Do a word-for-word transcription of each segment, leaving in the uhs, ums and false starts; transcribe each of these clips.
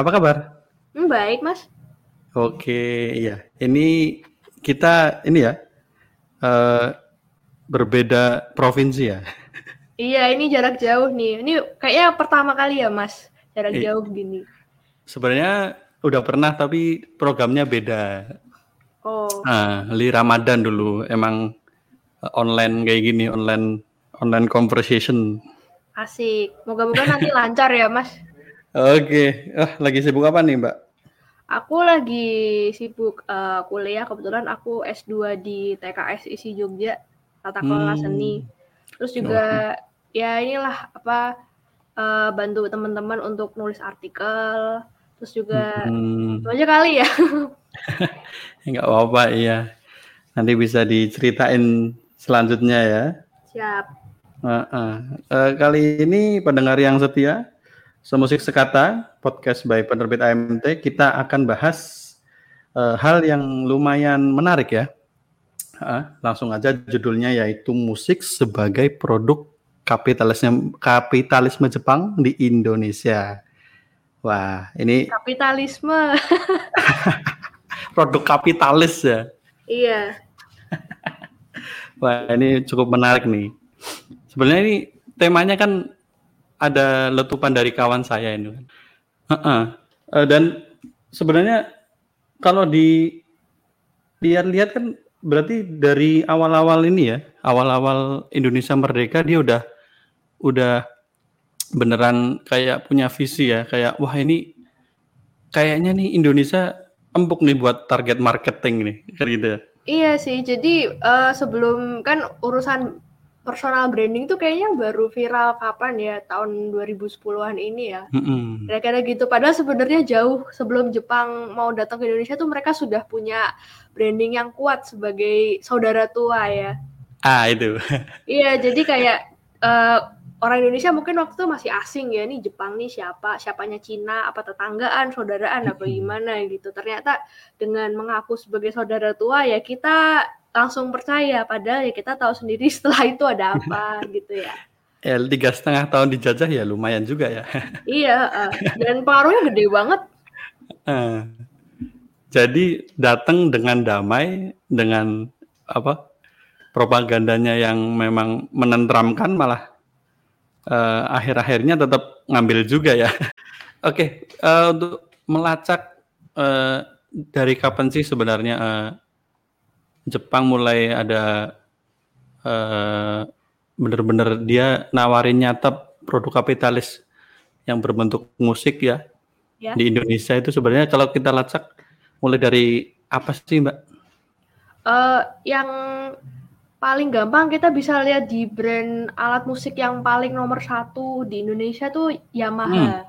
Apa kabar? Baik, Mas. Oke, iya. Ini kita ini ya uh, berbeda provinsi ya. Iya, ini jarak jauh nih. Ini kayaknya pertama kali ya, Mas, jarak eh, jauh gini. Sebenarnya udah pernah tapi programnya beda. Oh. Nah, li Ramadan dulu emang online kayak gini, online online conversation. Asik. Moga-moga nanti lancar ya, Mas. Oke, ah, lagi sibuk apa nih Mbak? Aku lagi sibuk uh, kuliah, kebetulan aku S dua di T K S I S I Jogja, Tata Kelola Seni. Terus juga oh. ya inilah apa uh, bantu teman-teman untuk nulis artikel. Terus juga hmm. itu aja kali ya. Enggak apa-apa iya. Nanti bisa diceritain selanjutnya ya. Siap. Uh, uh. Uh, kali ini pendengar yang setia. Semusik Sekata Podcast by Penerbit A M T, kita akan bahas uh, hal yang lumayan menarik ya. Uh, langsung aja judulnya yaitu musik sebagai produk kapitalisme kapitalisme Jepang di Indonesia. Wah, ini kapitalisme. Produk kapitalis ya. Iya. Wah, ini cukup menarik nih. Sebenarnya ini temanya kan ada letupan dari kawan saya ini kan. Uh-uh. Uh, dan sebenarnya kalau di lihat-lihat kan berarti dari awal-awal ini ya, awal-awal Indonesia merdeka dia udah udah beneran kayak punya visi ya, kayak wah ini kayaknya nih Indonesia empuk nih buat target marketing nih gitu. Iya sih. Jadi uh, sebelum kan urusan personal branding tuh kayaknya baru viral kapan ya, tahun dua ribu sepuluhan ini ya. Mm-hmm. Kira-kira gitu. Padahal sebenarnya jauh sebelum Jepang mau datang ke Indonesia tuh mereka sudah punya branding yang kuat sebagai saudara tua ya. Ah itu. Iya, jadi kayak uh, orang Indonesia mungkin waktu itu masih asing ya, nih Jepang nih siapa, siapanya Cina, apa tetanggaan, saudaraan, mm-hmm. apa gimana gitu. Ternyata dengan mengaku sebagai saudara tua ya kita langsung percaya, padahal ya kita tahu sendiri setelah itu ada apa gitu ya. Ya tiga setengah tahun dijajah ya lumayan juga ya. Iya, uh, dan pengaruhnya gede banget. Uh, jadi datang dengan damai, dengan apa propagandanya yang memang menenteramkan, malah uh, akhir-akhirnya tetap ngambil juga ya. Oke, okay, uh, untuk melacak uh, dari kapan sih sebenarnya uh, Jepang mulai ada uh, bener-bener dia nawarin nyata produk kapitalis yang berbentuk musik ya, ya. Di Indonesia itu sebenarnya kalau kita lacak mulai dari apa sih Mbak? Uh, yang paling gampang kita bisa lihat di brand alat musik yang paling nomor satu di Indonesia tuh Yamaha. Hmm.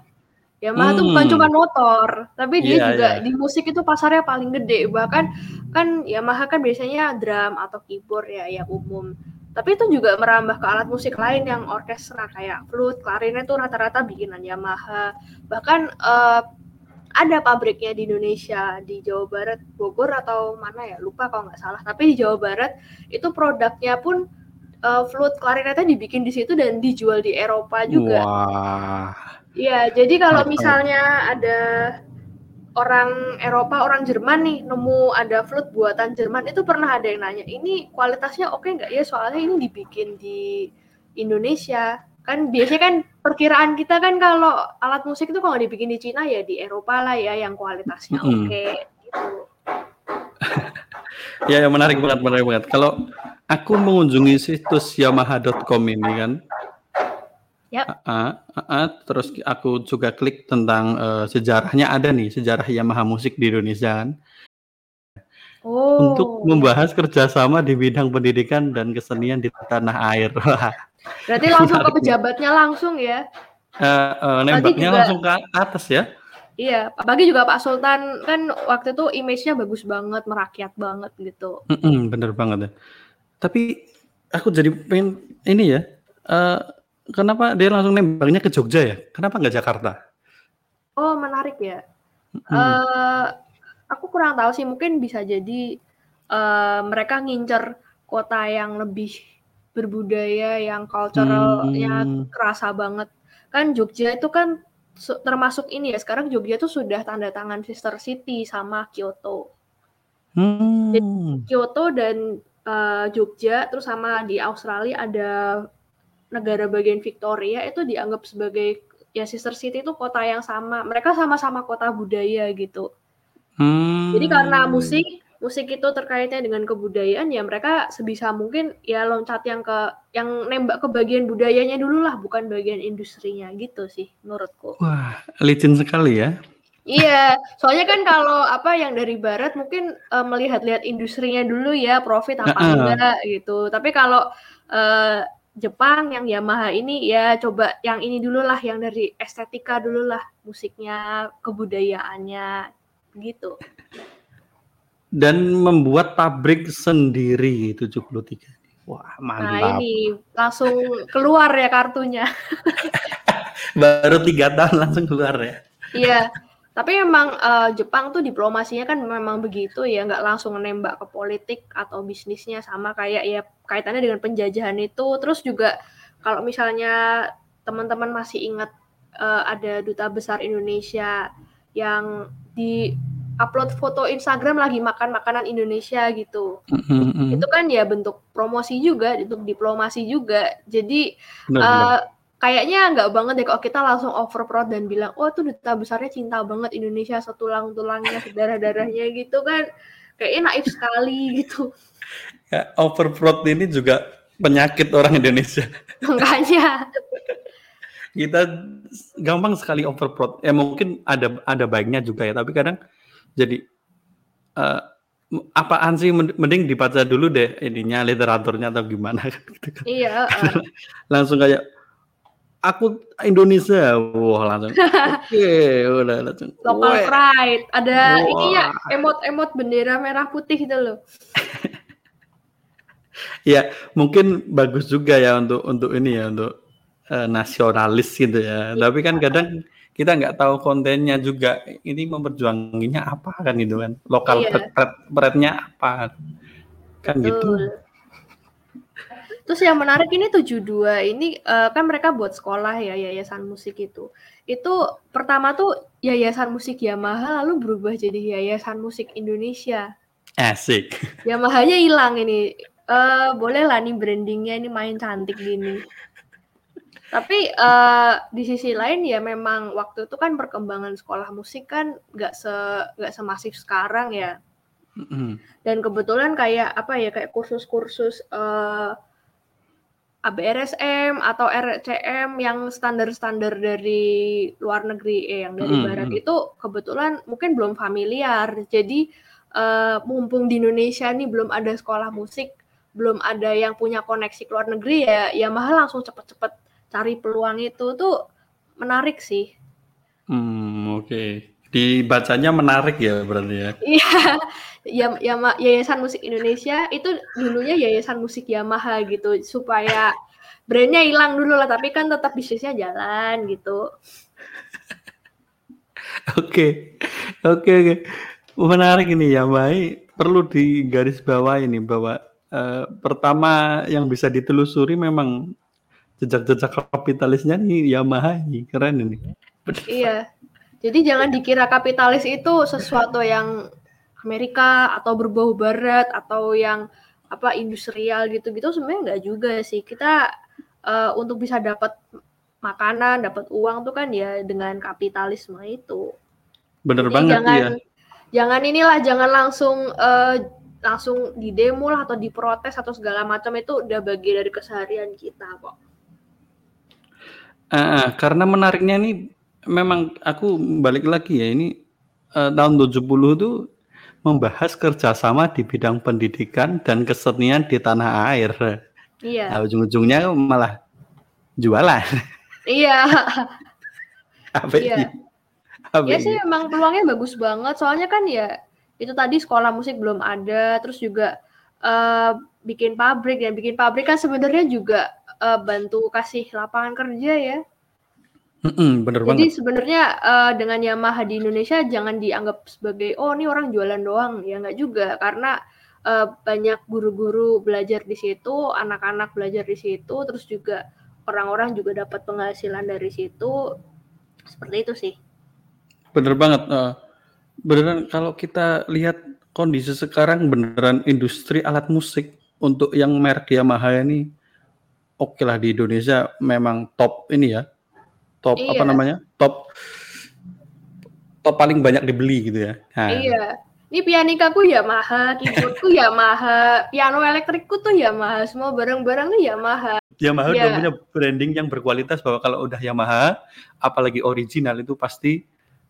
Yamaha hmm. tuh bukan cuma motor, tapi dia yeah, juga yeah. di musik itu pasarnya paling gede. Bahkan kan Yamaha kan biasanya drum atau keyboard ya, ya umum. Tapi itu juga merambah ke alat musik lain yang orkestra kayak flute, klarinet itu rata-rata bikinan Yamaha. Bahkan uh, ada pabriknya di Indonesia, di Jawa Barat, Bogor atau mana ya, lupa kalau nggak salah. Tapi di Jawa Barat itu produknya pun uh, flute, klarinetnya dibikin di situ dan dijual di Eropa juga. Wah. Iya, jadi kalau misalnya ada orang Eropa, orang Jerman nih, nemu ada flute buatan Jerman, itu pernah ada yang nanya, ini kualitasnya oke nggak? Ya, soalnya ini dibikin di Indonesia. Kan biasanya kan perkiraan kita kan kalau alat musik itu kalau dibikin di Cina ya di Eropa lah ya, yang kualitasnya hmm. oke. Gitu. Ya, yang menarik banget, menarik banget. Kalau aku mengunjungi situs yamaha dot com ini kan, Yep. Uh, uh, uh, terus aku juga klik tentang uh, sejarahnya, ada nih sejarah Yamaha musik di Indonesia kan. Oh. Untuk membahas kerjasama di bidang pendidikan dan kesenian di tanah air. Berarti langsung ke pejabatnya langsung ya? Uh, uh, nembaknya juga langsung ke atas ya? Iya, bagi juga Pak Sultan kan waktu itu image-nya bagus banget, merakyat banget gitu. Mm-mm, bener banget ya. Tapi aku jadi pengen ini ya. Uh, Kenapa dia langsung nembaknya ke Jogja ya? Kenapa nggak Jakarta? Oh menarik ya. Hmm. Uh, aku kurang tahu sih, mungkin bisa jadi uh, mereka ngincer kota yang lebih berbudaya, yang culturalnya hmm. kerasa banget. Kan Jogja itu kan termasuk ini ya, sekarang Jogja tuh sudah tanda tangan sister city sama Kyoto. Hmm. Jadi Kyoto dan uh, Jogja, terus sama di Australia ada negara bagian Victoria, itu dianggap sebagai ya sister city, itu kota yang sama. Mereka sama-sama kota budaya gitu. Hmm. Jadi karena musik, musik itu terkaitnya dengan kebudayaan, ya mereka sebisa mungkin ya loncat yang ke yang nembak ke bagian budayanya dulu lah, bukan bagian industrinya gitu sih menurutku. Wah, licin sekali ya. Iya, soalnya kan kalau apa yang dari barat mungkin uh, melihat-lihat industrinya dulu ya, profit apa uh-uh. enggak gitu. Tapi kalau uh, Jepang yang Yamaha ini ya coba yang ini dululah, yang dari estetika dululah, musiknya, kebudayaannya gitu. Dan membuat pabrik sendiri tujuh puluh tiga. Wah, mantap. Nah, ini langsung keluar ya kartunya. Baru tiga tahun langsung keluar ya. Iya. Tapi memang uh, Jepang tuh diplomasinya kan memang begitu ya, nggak langsung nembak ke politik atau bisnisnya, sama kayak ya kaitannya dengan penjajahan itu. Terus juga kalau misalnya teman-teman masih ingat uh, ada duta besar Indonesia yang di upload foto Instagram lagi makan makanan Indonesia gitu. Mm-hmm. Itu kan ya bentuk promosi juga, bentuk diplomasi juga. Jadi benar, uh, kayaknya nggak banget deh kalau kita langsung overproud dan bilang, oh tuh duta besarnya cinta banget Indonesia, setulang-tulangnya, sedarah-darahnya gitu kan. Kayaknya naif sekali gitu. Ya, overproud ini juga penyakit orang Indonesia. Makanya. Kita gampang sekali overproud. Ya mungkin ada ada baiknya juga ya, tapi kadang jadi uh, apaan sih, mending dibaca dulu deh ininya, literaturnya atau gimana gitu kan. Iya. Uh. Langsung kayak aku Indonesia, wah langsung. Oke, udah langsung. Local pride, ada wow. Ini ya emot-emot bendera merah putih itu loh. Ya, mungkin bagus juga ya untuk untuk ini ya, untuk uh, nasionalis gitu ya. Iya. Tapi kan kadang kita nggak tahu kontennya juga. Ini memperjuanginnya apa kan gitu kan? Lokal iya. pride-nya apa kan betul. Gitu. Terus yang menarik ini tujuh puluh dua ini uh, kan mereka buat sekolah ya, yayasan musik itu. Itu pertama tuh Yayasan Musik Yamaha, lalu berubah jadi Yayasan Musik Indonesia. Asik. Yamahanya hilang ini. Uh, boleh lah nih brandingnya ini main cantik gini. Tapi uh, di sisi lain ya memang waktu itu kan perkembangan sekolah musik kan nggak se nggak semasif sekarang ya. Mm-hmm. Dan kebetulan kayak apa ya, kayak kursus-kursus Uh, A B R S M atau R C M yang standar-standar dari luar negeri, eh, yang dari hmm. barat itu kebetulan mungkin belum familiar. Jadi uh, mumpung di Indonesia nih belum ada sekolah musik, belum ada yang punya koneksi ke luar negeri ya, Yamaha langsung cepet-cepet cari peluang itu tuh menarik sih. Hmm, oke. Okay. Dibacanya menarik ya berarti ya. Iya, ya, Yayasan Musik Indonesia itu dulunya Yayasan Musik Yamaha gitu, supaya brandnya hilang dulu lah, tapi kan tetap bisnisnya jalan gitu. Oke, oke, oke. Menarik ini Yamaha, perlu digarisbawahi nih bahwa eh, pertama yang bisa ditelusuri memang jejak-jejak kapitalisnya nih Yamaha, keren ini. Iya. Jadi jangan dikira kapitalis itu sesuatu yang Amerika atau berbau barat atau yang apa industrial gitu-gitu, sebenarnya enggak juga sih. Kita uh, untuk bisa dapat makanan, dapat uang tuh kan ya dengan kapitalisme itu. Bener. Jadi banget jangan, ya. Jangan inilah, jangan langsung uh, langsung didemo lah atau diprotes atau segala macam, itu udah bagian dari keseharian kita kok. Uh, karena menariknya nih, memang aku balik lagi ya, ini uh, tahun tujuh puluh itu membahas kerjasama di bidang pendidikan dan kesenian di tanah air. Iya. Nah, ujung-ujungnya malah jualan. Iya. Apa iya. Apa iya sih, memang peluangnya bagus banget. Soalnya kan ya itu tadi sekolah musik belum ada, terus juga uh, bikin pabrik, dan bikin pabrik kan sebenarnya juga uh, bantu kasih lapangan kerja ya. Mm-mm, bener. Jadi sebenarnya uh, dengan Yamaha di Indonesia jangan dianggap sebagai oh ini orang jualan doang ya, nggak juga, karena uh, banyak guru-guru belajar di situ, anak-anak belajar di situ, terus juga orang-orang juga dapat penghasilan dari situ. Seperti itu sih. Bener banget. Uh, beneran kalau kita lihat kondisi sekarang, beneran industri alat musik untuk yang merek Yamaha ini oke lah, di Indonesia memang top ini ya. Top iya. apa namanya? Top top paling banyak dibeli gitu ya. Nah. Iya. Ini pianikaku Yamaha, keyboardku Yamaha, piano elektrikku tuh Yamaha, semua barang-barang tuh Yamaha. Yamaha ya. Udah punya branding yang berkualitas, bahwa kalau udah Yamaha, apalagi original itu pasti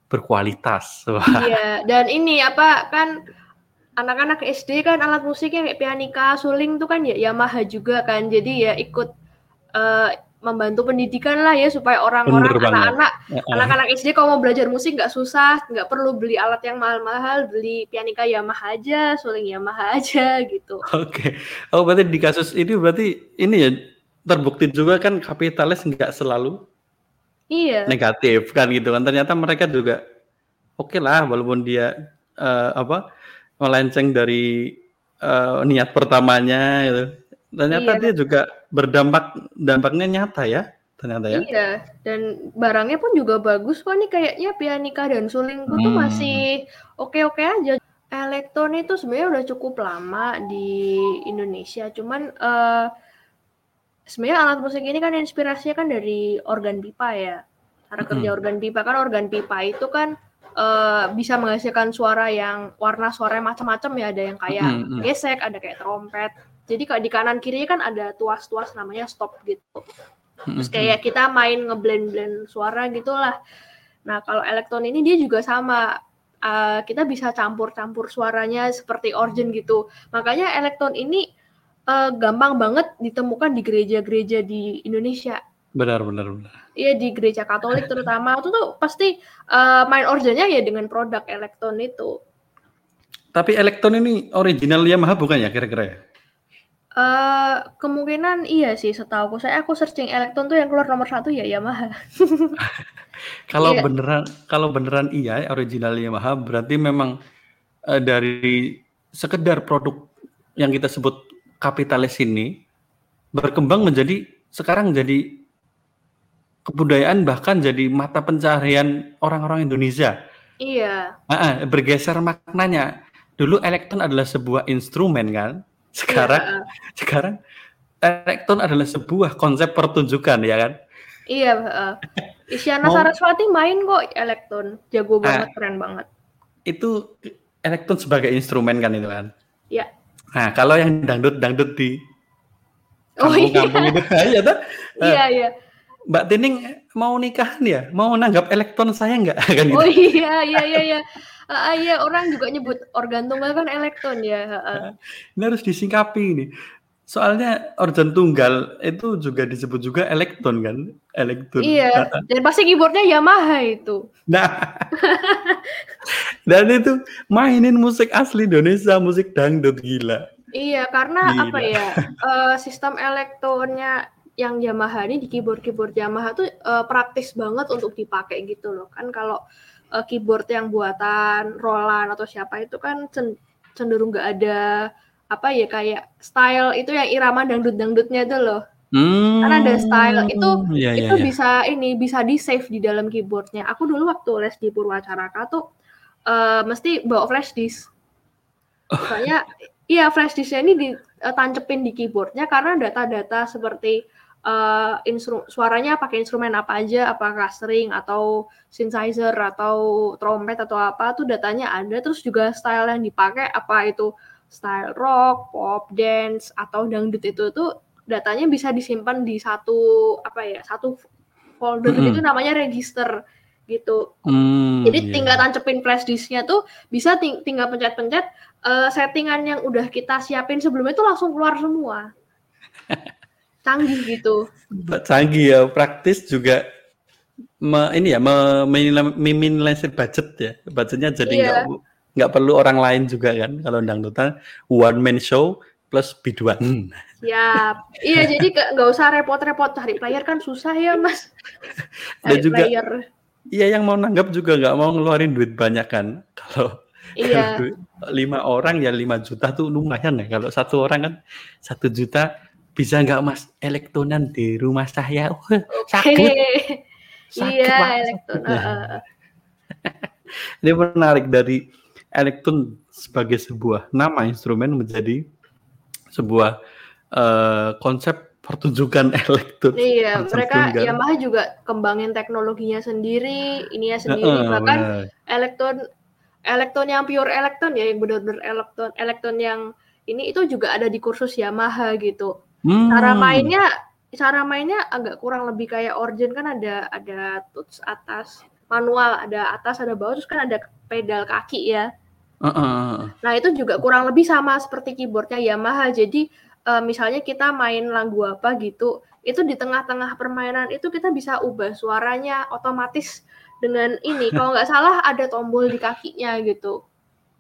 berkualitas. Iya, dan ini apa kan anak-anak S D kan alat musiknya kayak pianika, suling tuh kan ya Yamaha juga kan. Jadi ya ikut uh, membantu pendidikan lah ya, supaya orang-orang, anak-anak anak-anak S D kalau mau belajar musik nggak susah, nggak perlu beli alat yang mahal-mahal, beli pianika Yamaha aja, suling Yamaha aja gitu. Oke, okay. Oh berarti di kasus ini berarti ini ya terbukti juga kan kapitalis nggak selalu iya. negatif kan gitu kan, ternyata mereka juga oke okay lah walaupun dia uh, apa melenceng dari uh, niat pertamanya gitu. Ternyata iya. dia juga berdampak, dampaknya nyata ya, ternyata ya. Iya, dan barangnya pun juga bagus kok nih, kayaknya pianika dan sulingku hmm. tuh masih oke-oke aja. Elektron itu sebenarnya udah cukup lama di Indonesia, cuman uh, sebenarnya alat musik ini kan inspirasinya kan dari organ pipa ya. Cara kerja hmm. organ pipa kan, organ pipa itu kan Uh, bisa menghasilkan suara yang warna suaranya macam-macam ya, ada yang kayak mm-hmm. gesek, ada kayak trompet. Jadi kalau di kanan kirinya kan ada tuas-tuas namanya stop gitu. Terus kayak kita main ngeblend-blend suara gitulah. Nah kalau elektron ini dia juga sama, uh, kita bisa campur-campur suaranya seperti organ gitu. Makanya elektron ini uh, gampang banget ditemukan di gereja-gereja di Indonesia. Benar, benar, benar. Iya, di gereja Katolik terutama itu tuh pasti uh, main organnya ya dengan produk elektron itu. Tapi elektron ini original Yamaha bukan ya kira-kira ya? Uh, kemungkinan iya sih, setahu aku. Saya aku searching elektron tuh yang keluar nomor satu ya Yamaha. Kalau yeah. beneran kalau beneran iya original Yamaha, berarti memang uh, dari sekedar produk yang kita sebut kapitalis ini berkembang menjadi sekarang jadi kebudayaan, bahkan jadi mata pencaharian orang-orang Indonesia. Iya. Uh-uh, bergeser maknanya. Dulu elektron adalah sebuah instrumen kan. Sekarang, iya. sekarang elektron adalah sebuah konsep pertunjukan ya kan. Iya. Uh. Isyana Saraswati main kok elektron, jago banget, uh, keren banget. Itu elektron sebagai instrumen kan itu kan. Iya. Nah kalau yang dangdut-dangdut di kampung-kampung oh, iya. itu aja tuh. Uh, iya iya. Mbak Tining mau nikahan ya? Mau nanggap elektron saya enggak? Kan gitu. Oh iya, iya, iya, iya. Uh, iya, orang juga nyebut organ tunggal kan elektron ya. Uh. Ini harus disingkapi ini. Soalnya organ tunggal itu juga disebut juga elektron kan? Elektron. Iya, dan pasti keyboardnya Yamaha itu. Nah, dan itu mainin musik asli Indonesia, musik dangdut gila. Iya, karena gila. apa ya, uh, sistem elektronnya yang Yamaha ini di keyboard-keyboard Yamaha tuh uh, praktis banget untuk dipakai gitu loh kan. Kalau uh, keyboard yang buatan Roland atau siapa itu kan cenderung nggak ada apa ya kayak style itu yang irama dangdut-dangdutnya itu loh. Hmm, karena ada style itu iya, itu iya, bisa iya. ini bisa di save di dalam keyboardnya. Aku dulu waktu les di Purwacaraka tuh uh, mesti bawa flash disk. Soalnya iya flash disknya ini ditancepin di keyboardnya karena data-data seperti Uh, instru- suaranya pakai instrumen apa aja, apakah string atau synthesizer atau trompet atau apa tuh datanya ada. Terus juga style yang dipakai apa itu style rock, pop, dance atau dangdut itu tuh datanya bisa disimpan di satu apa ya satu folder mm-hmm. itu namanya register gitu. Mm, Jadi yeah. tinggal tancepin flash disknya tuh bisa ting- tinggal pencet-pencet uh, settingan yang udah kita siapin sebelumnya itu langsung keluar semua. Canggih gitu. Canggih ya, praktis juga me, ini ya meminimalisir budget ya. Budgetnya jadi enggak yeah. enggak perlu orang lain juga kan kalau dangdutan one man show plus biduan. Hmm. Ya, iya jadi enggak usah repot-repot cari player kan susah ya, Mas. Dan juga player. Iya yang mau nanggap juga enggak mau ngeluarin duit banyak kan. Kalau iya. Yeah. lima orang ya lima juta tuh lumayan ya. Kalau satu orang kan satu juta. Bisa nggak mas elektronan di rumah saya? Wah, sakit, Iya, elektron. Uh. Ini menarik dari elektron sebagai sebuah nama instrumen menjadi sebuah uh, konsep pertunjukan elektron. Iya, mereka tunggal. Yamaha juga kembangin teknologinya sendiri, ininya sendiri. Uh, Bahkan uh. elektron elektron yang pure elektron ya, yang benar-benar elektron elektron yang ini itu juga ada di kursus Yamaha gitu. Hmm. Cara mainnya cara mainnya agak kurang lebih kayak Origin, kan ada ada touch atas manual, ada atas ada bawah, terus kan ada pedal kaki ya. Uh-uh. Nah itu juga kurang lebih sama seperti keyboardnya Yamaha. Jadi uh, misalnya kita main lagu apa gitu, itu di tengah-tengah permainan itu kita bisa ubah suaranya otomatis dengan ini. Kalau nggak salah ada tombol di kakinya gitu.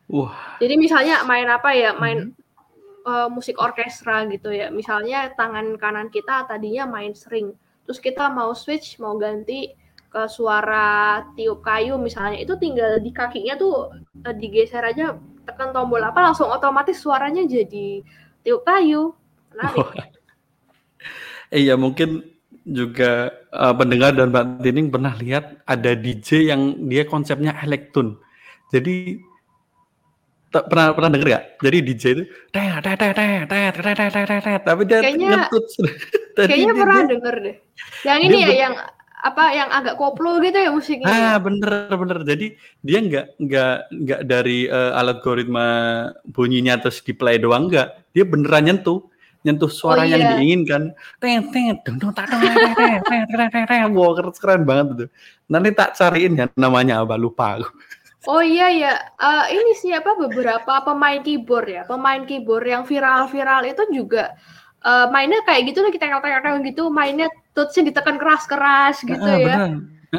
Wah. Jadi misalnya main apa ya, main hmm. uh, musik orkestra gitu ya. Misalnya tangan kanan kita tadinya main string, terus kita mau switch, mau ganti ke suara tiup kayu misalnya, itu tinggal di kakinya tuh uh, digeser aja, tekan tombol apa langsung otomatis suaranya jadi tiup kayu. Menarik. Iya, mungkin juga uh, pendengar dan Mbak Tining pernah lihat ada D J yang dia konsepnya elektron. Jadi t- pernah pernah denger gak? Jadi D J itu tet tet tet tet tet tet tet, tapi dia ngetut. Kayaknya pernah denger deh. Yang ini ya, yang apa, yang agak koplo gitu ya musiknya. Ah, bener bener. Jadi dia nggak nggak nggak dari uh, algoritma bunyinya terus di play doang, nggak. Dia beneran nyentuh nyentuh suara oh, yang iya. diinginkan. Teng teng dong dong tak dong teng teng teng teng. Wow, keren banget itu. Nanti tak cariin ya namanya apa, lupa aku. Oh iya ya, uh, ini siapa beberapa pemain keyboard ya, pemain keyboard yang viral-viral itu juga uh, mainnya kayak gitu lah, kita ngel-ngel gitu, mainnya touch-nya ditekan keras-keras gitu uh, ya.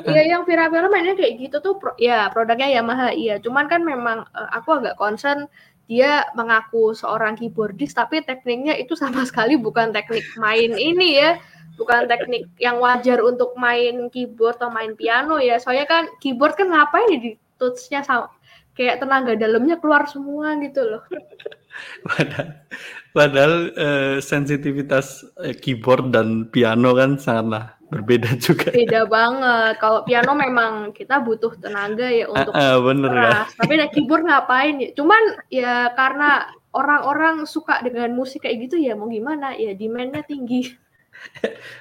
Iya, uh, yang viral-viral mainnya kayak gitu tuh, pro- ya produknya Yamaha iya. Cuman kan memang uh, aku agak concern, dia mengaku seorang keyboardist, tapi tekniknya itu sama sekali bukan teknik main ini ya. Bukan teknik yang wajar untuk main keyboard atau main piano ya. Soalnya kan keyboard kan ngapain di touch-nya sama, kayak tenaga dalamnya keluar semua gitu loh. Padahal, padahal eh, sensitivitas eh, keyboard dan piano kan sangatlah berbeda juga. Beda ya. Banget. Kalau piano memang kita butuh tenaga ya untuk uh, uh, bener keras. Ya. Tapi ada keyboard ngapain ya? Cuman ya karena orang-orang suka dengan musik kayak gitu ya, mau gimana ya, demand-nya tinggi.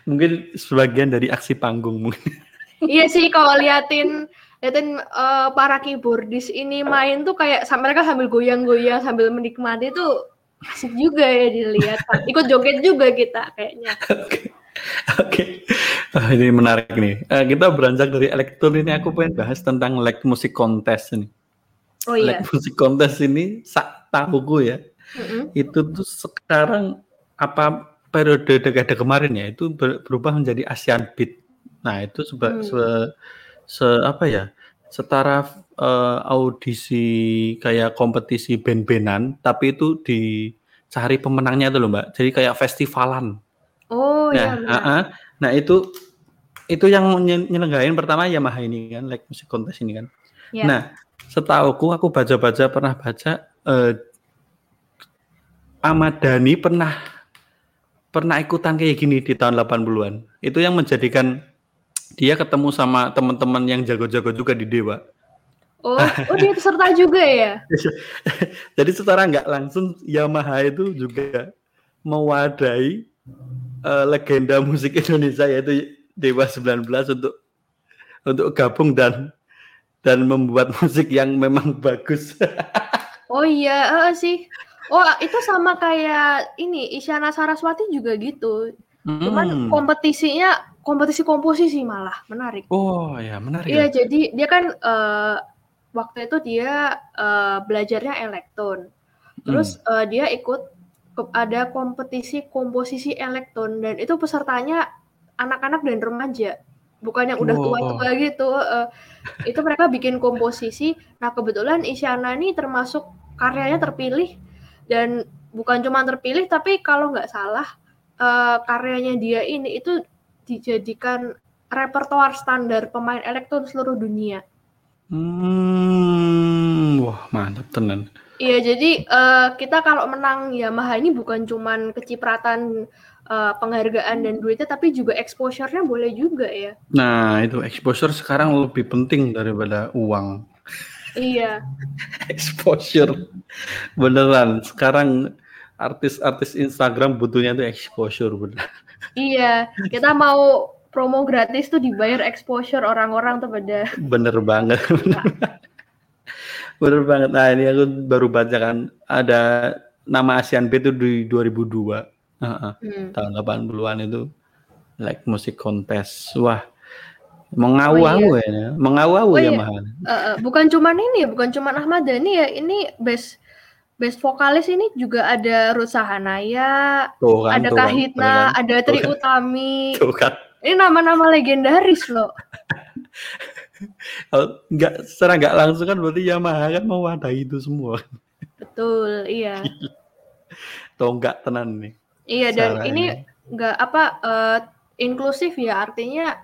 Mungkin sebagian dari aksi panggung mungkin. Iya sih, kalau liatin Lihatin uh, para keyboardis ini main tuh kayak mereka sambil goyang-goyang sambil menikmati tuh asik juga ya dilihat. Ikut joget juga kita kayaknya. Oke, okay. okay. Oh, ini menarik nih. Uh, kita beranjak dari elektron ini, aku pengen bahas tentang lag musik kontes ini. Oh iya. Lag musik kontes ini sak tahuku ya. Mm-hmm. Itu tuh sekarang apa periode dekade kemarin ya itu berubah menjadi Asian Beat. Nah itu sebab. Mm. Se- se apa ya setara uh, audisi kayak kompetisi band-bandan, tapi itu dicari pemenangnya itu loh Mbak, jadi kayak festivalan. Oh nah, iya. Uh-uh. Nah itu itu yang nyelenggarain pertama Yamaha ini kan, like musik kontes ini kan. Yeah. Nah setahuku aku baca-baca pernah baca uh, Ahmad Dhani pernah pernah ikutan kayak gini di tahun delapan puluhan. Itu yang menjadikan dia ketemu sama teman-teman yang jago-jago juga di Dewa. Oh, oh dia peserta juga ya? Jadi secara nggak langsung Yamaha itu juga mewadai uh, legenda musik Indonesia yaitu Dewa sembilan belas untuk untuk gabung dan dan membuat musik yang memang bagus. Oh iya, uh, sih. Oh itu sama kayak ini Isyana Saraswati juga gitu. Cuman hmm. kompetisinya kompetisi komposisi malah menarik. Oh ya menarik. Iya ya. Jadi dia kan uh, waktu itu dia uh, belajarnya elektron. Terus hmm. uh, dia ikut ke- ada kompetisi komposisi elektron dan itu pesertanya anak-anak dan remaja, bukan yang udah wow. tua-tua gitu. Uh, itu mereka bikin komposisi. Nah kebetulan Isyana ini termasuk karyanya terpilih dan bukan cuma terpilih tapi kalau nggak salah Uh, karyanya dia ini itu dijadikan repertoar standar pemain elektron seluruh dunia. Hmm, wah mantap tenan. Iya jadi uh, kita kalau menang Yamaha ini bukan cuman kecipratan uh, penghargaan dan duitnya, tapi juga exposure-nya boleh juga ya. Nah itu, exposure sekarang lebih penting daripada uang. Iya. Exposure. Beneran, sekarang artis-artis Instagram butuhnya itu exposure, bener. Iya, kita mau promo gratis tuh dibayar exposure orang-orang tuh pada. Bener banget. Bener banget. Nah ini aku baru baca kan, ada nama ASEAN B itu di dua ribu dua. Uh-huh. Hmm. Tahun delapan puluhan itu. Like musik kontes. Wah. Mengawau oh, iya. ya. Mengawau oh, ya iya. mahal. Uh, bukan cuman ini, bukan cuman Ahmad Dhani ya. Ini best Best vokalis ini juga ada Ruth Sahanaya, tuh kan, ada tuh Kahitna, kan, ada Tri tuh Utami. Tuh kan. Ini nama-nama legendaris loh. Enggak, secara enggak langsung kan berarti Yamaha kan mewadahi itu semua. Betul, iya. Tuh enggak tenan nih. Iya, dan ini enggak apa uh, inklusif ya, artinya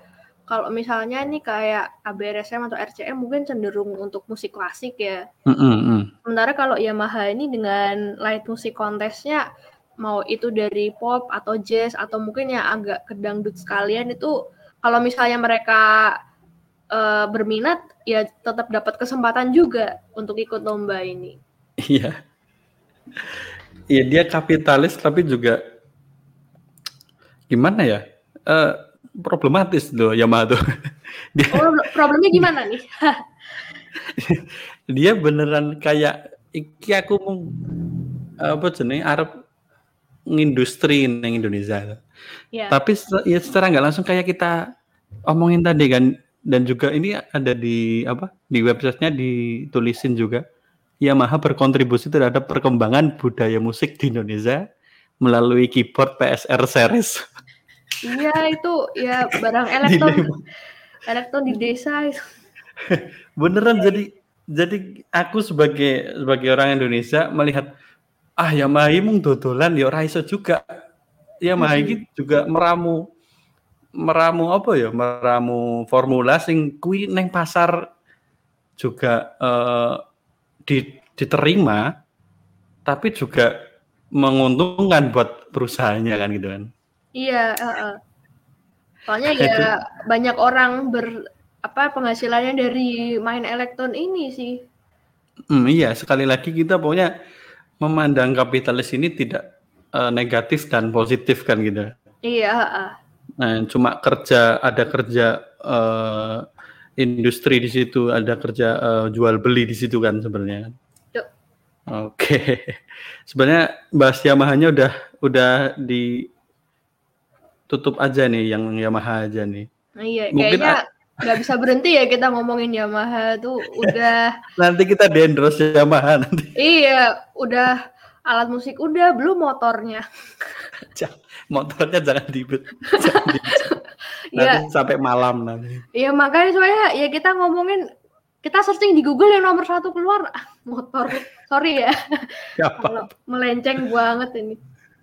kalau misalnya ini kayak A B R S M atau R C M mungkin cenderung untuk musik klasik ya. Mm-mm. Sementara kalau Yamaha ini dengan light music contestnya, mau itu dari pop atau jazz atau mungkin yang agak kedangdut sekalian itu, kalau misalnya mereka uh, berminat ya tetap dapat kesempatan juga untuk ikut lomba ini. Iya. Iya dia kapitalis tapi juga gimana ya? Uh, problematis loh Yamaha tuh. Dia, oh, problemnya gimana nih? Dia beneran kayak iki aku apa jenenge Arab ngindustri nang Indonesia. Yeah. Tapi ya secara enggak langsung kayak kita omongin tadi kan, dan juga ini ada di apa di websitenya ditulisin juga Yamaha berkontribusi terhadap perkembangan budaya musik di Indonesia melalui keyboard P S R series. Iya itu ya barang elektron elektron di desa itu. Beneran jadi jadi aku sebagai sebagai orang Indonesia melihat ah Yamaha mung dodolan ya ora iso juga. Yamaha iki juga meramu meramu apa ya? Meramu formula sing kuwi ning pasar juga eh, di, diterima tapi juga menguntungkan buat perusahaannya kan gitu kan. Iya, uh-uh. Soalnya ya itu, banyak orang ber apa penghasilannya dari main elektron ini sih. Mm, iya, sekali lagi kita pokoknya memandang kapitalis ini tidak uh, negatif dan positif kan gitu. Iya. Uh-uh. Nah, cuma kerja ada kerja uh, industri di situ, ada kerja uh, jual beli di situ kan sebenarnya. Oke, okay. Sebenarnya bahas Yamaha-nya udah udah di tutup aja nih yang Yamaha aja nih. Iya, mungkin kayaknya nggak a- bisa berhenti ya kita ngomongin Yamaha tuh udah. Nanti kita endorse Yamaha nanti. Iya, udah alat musik udah, belum motornya. Motornya jangan dibet. Nanti ya. Sampai malam nanti. Iya makanya soalnya ya kita ngomongin, kita searching di Google yang nomor satu keluar motor. Sorry ya. Kalau melenceng banget ini.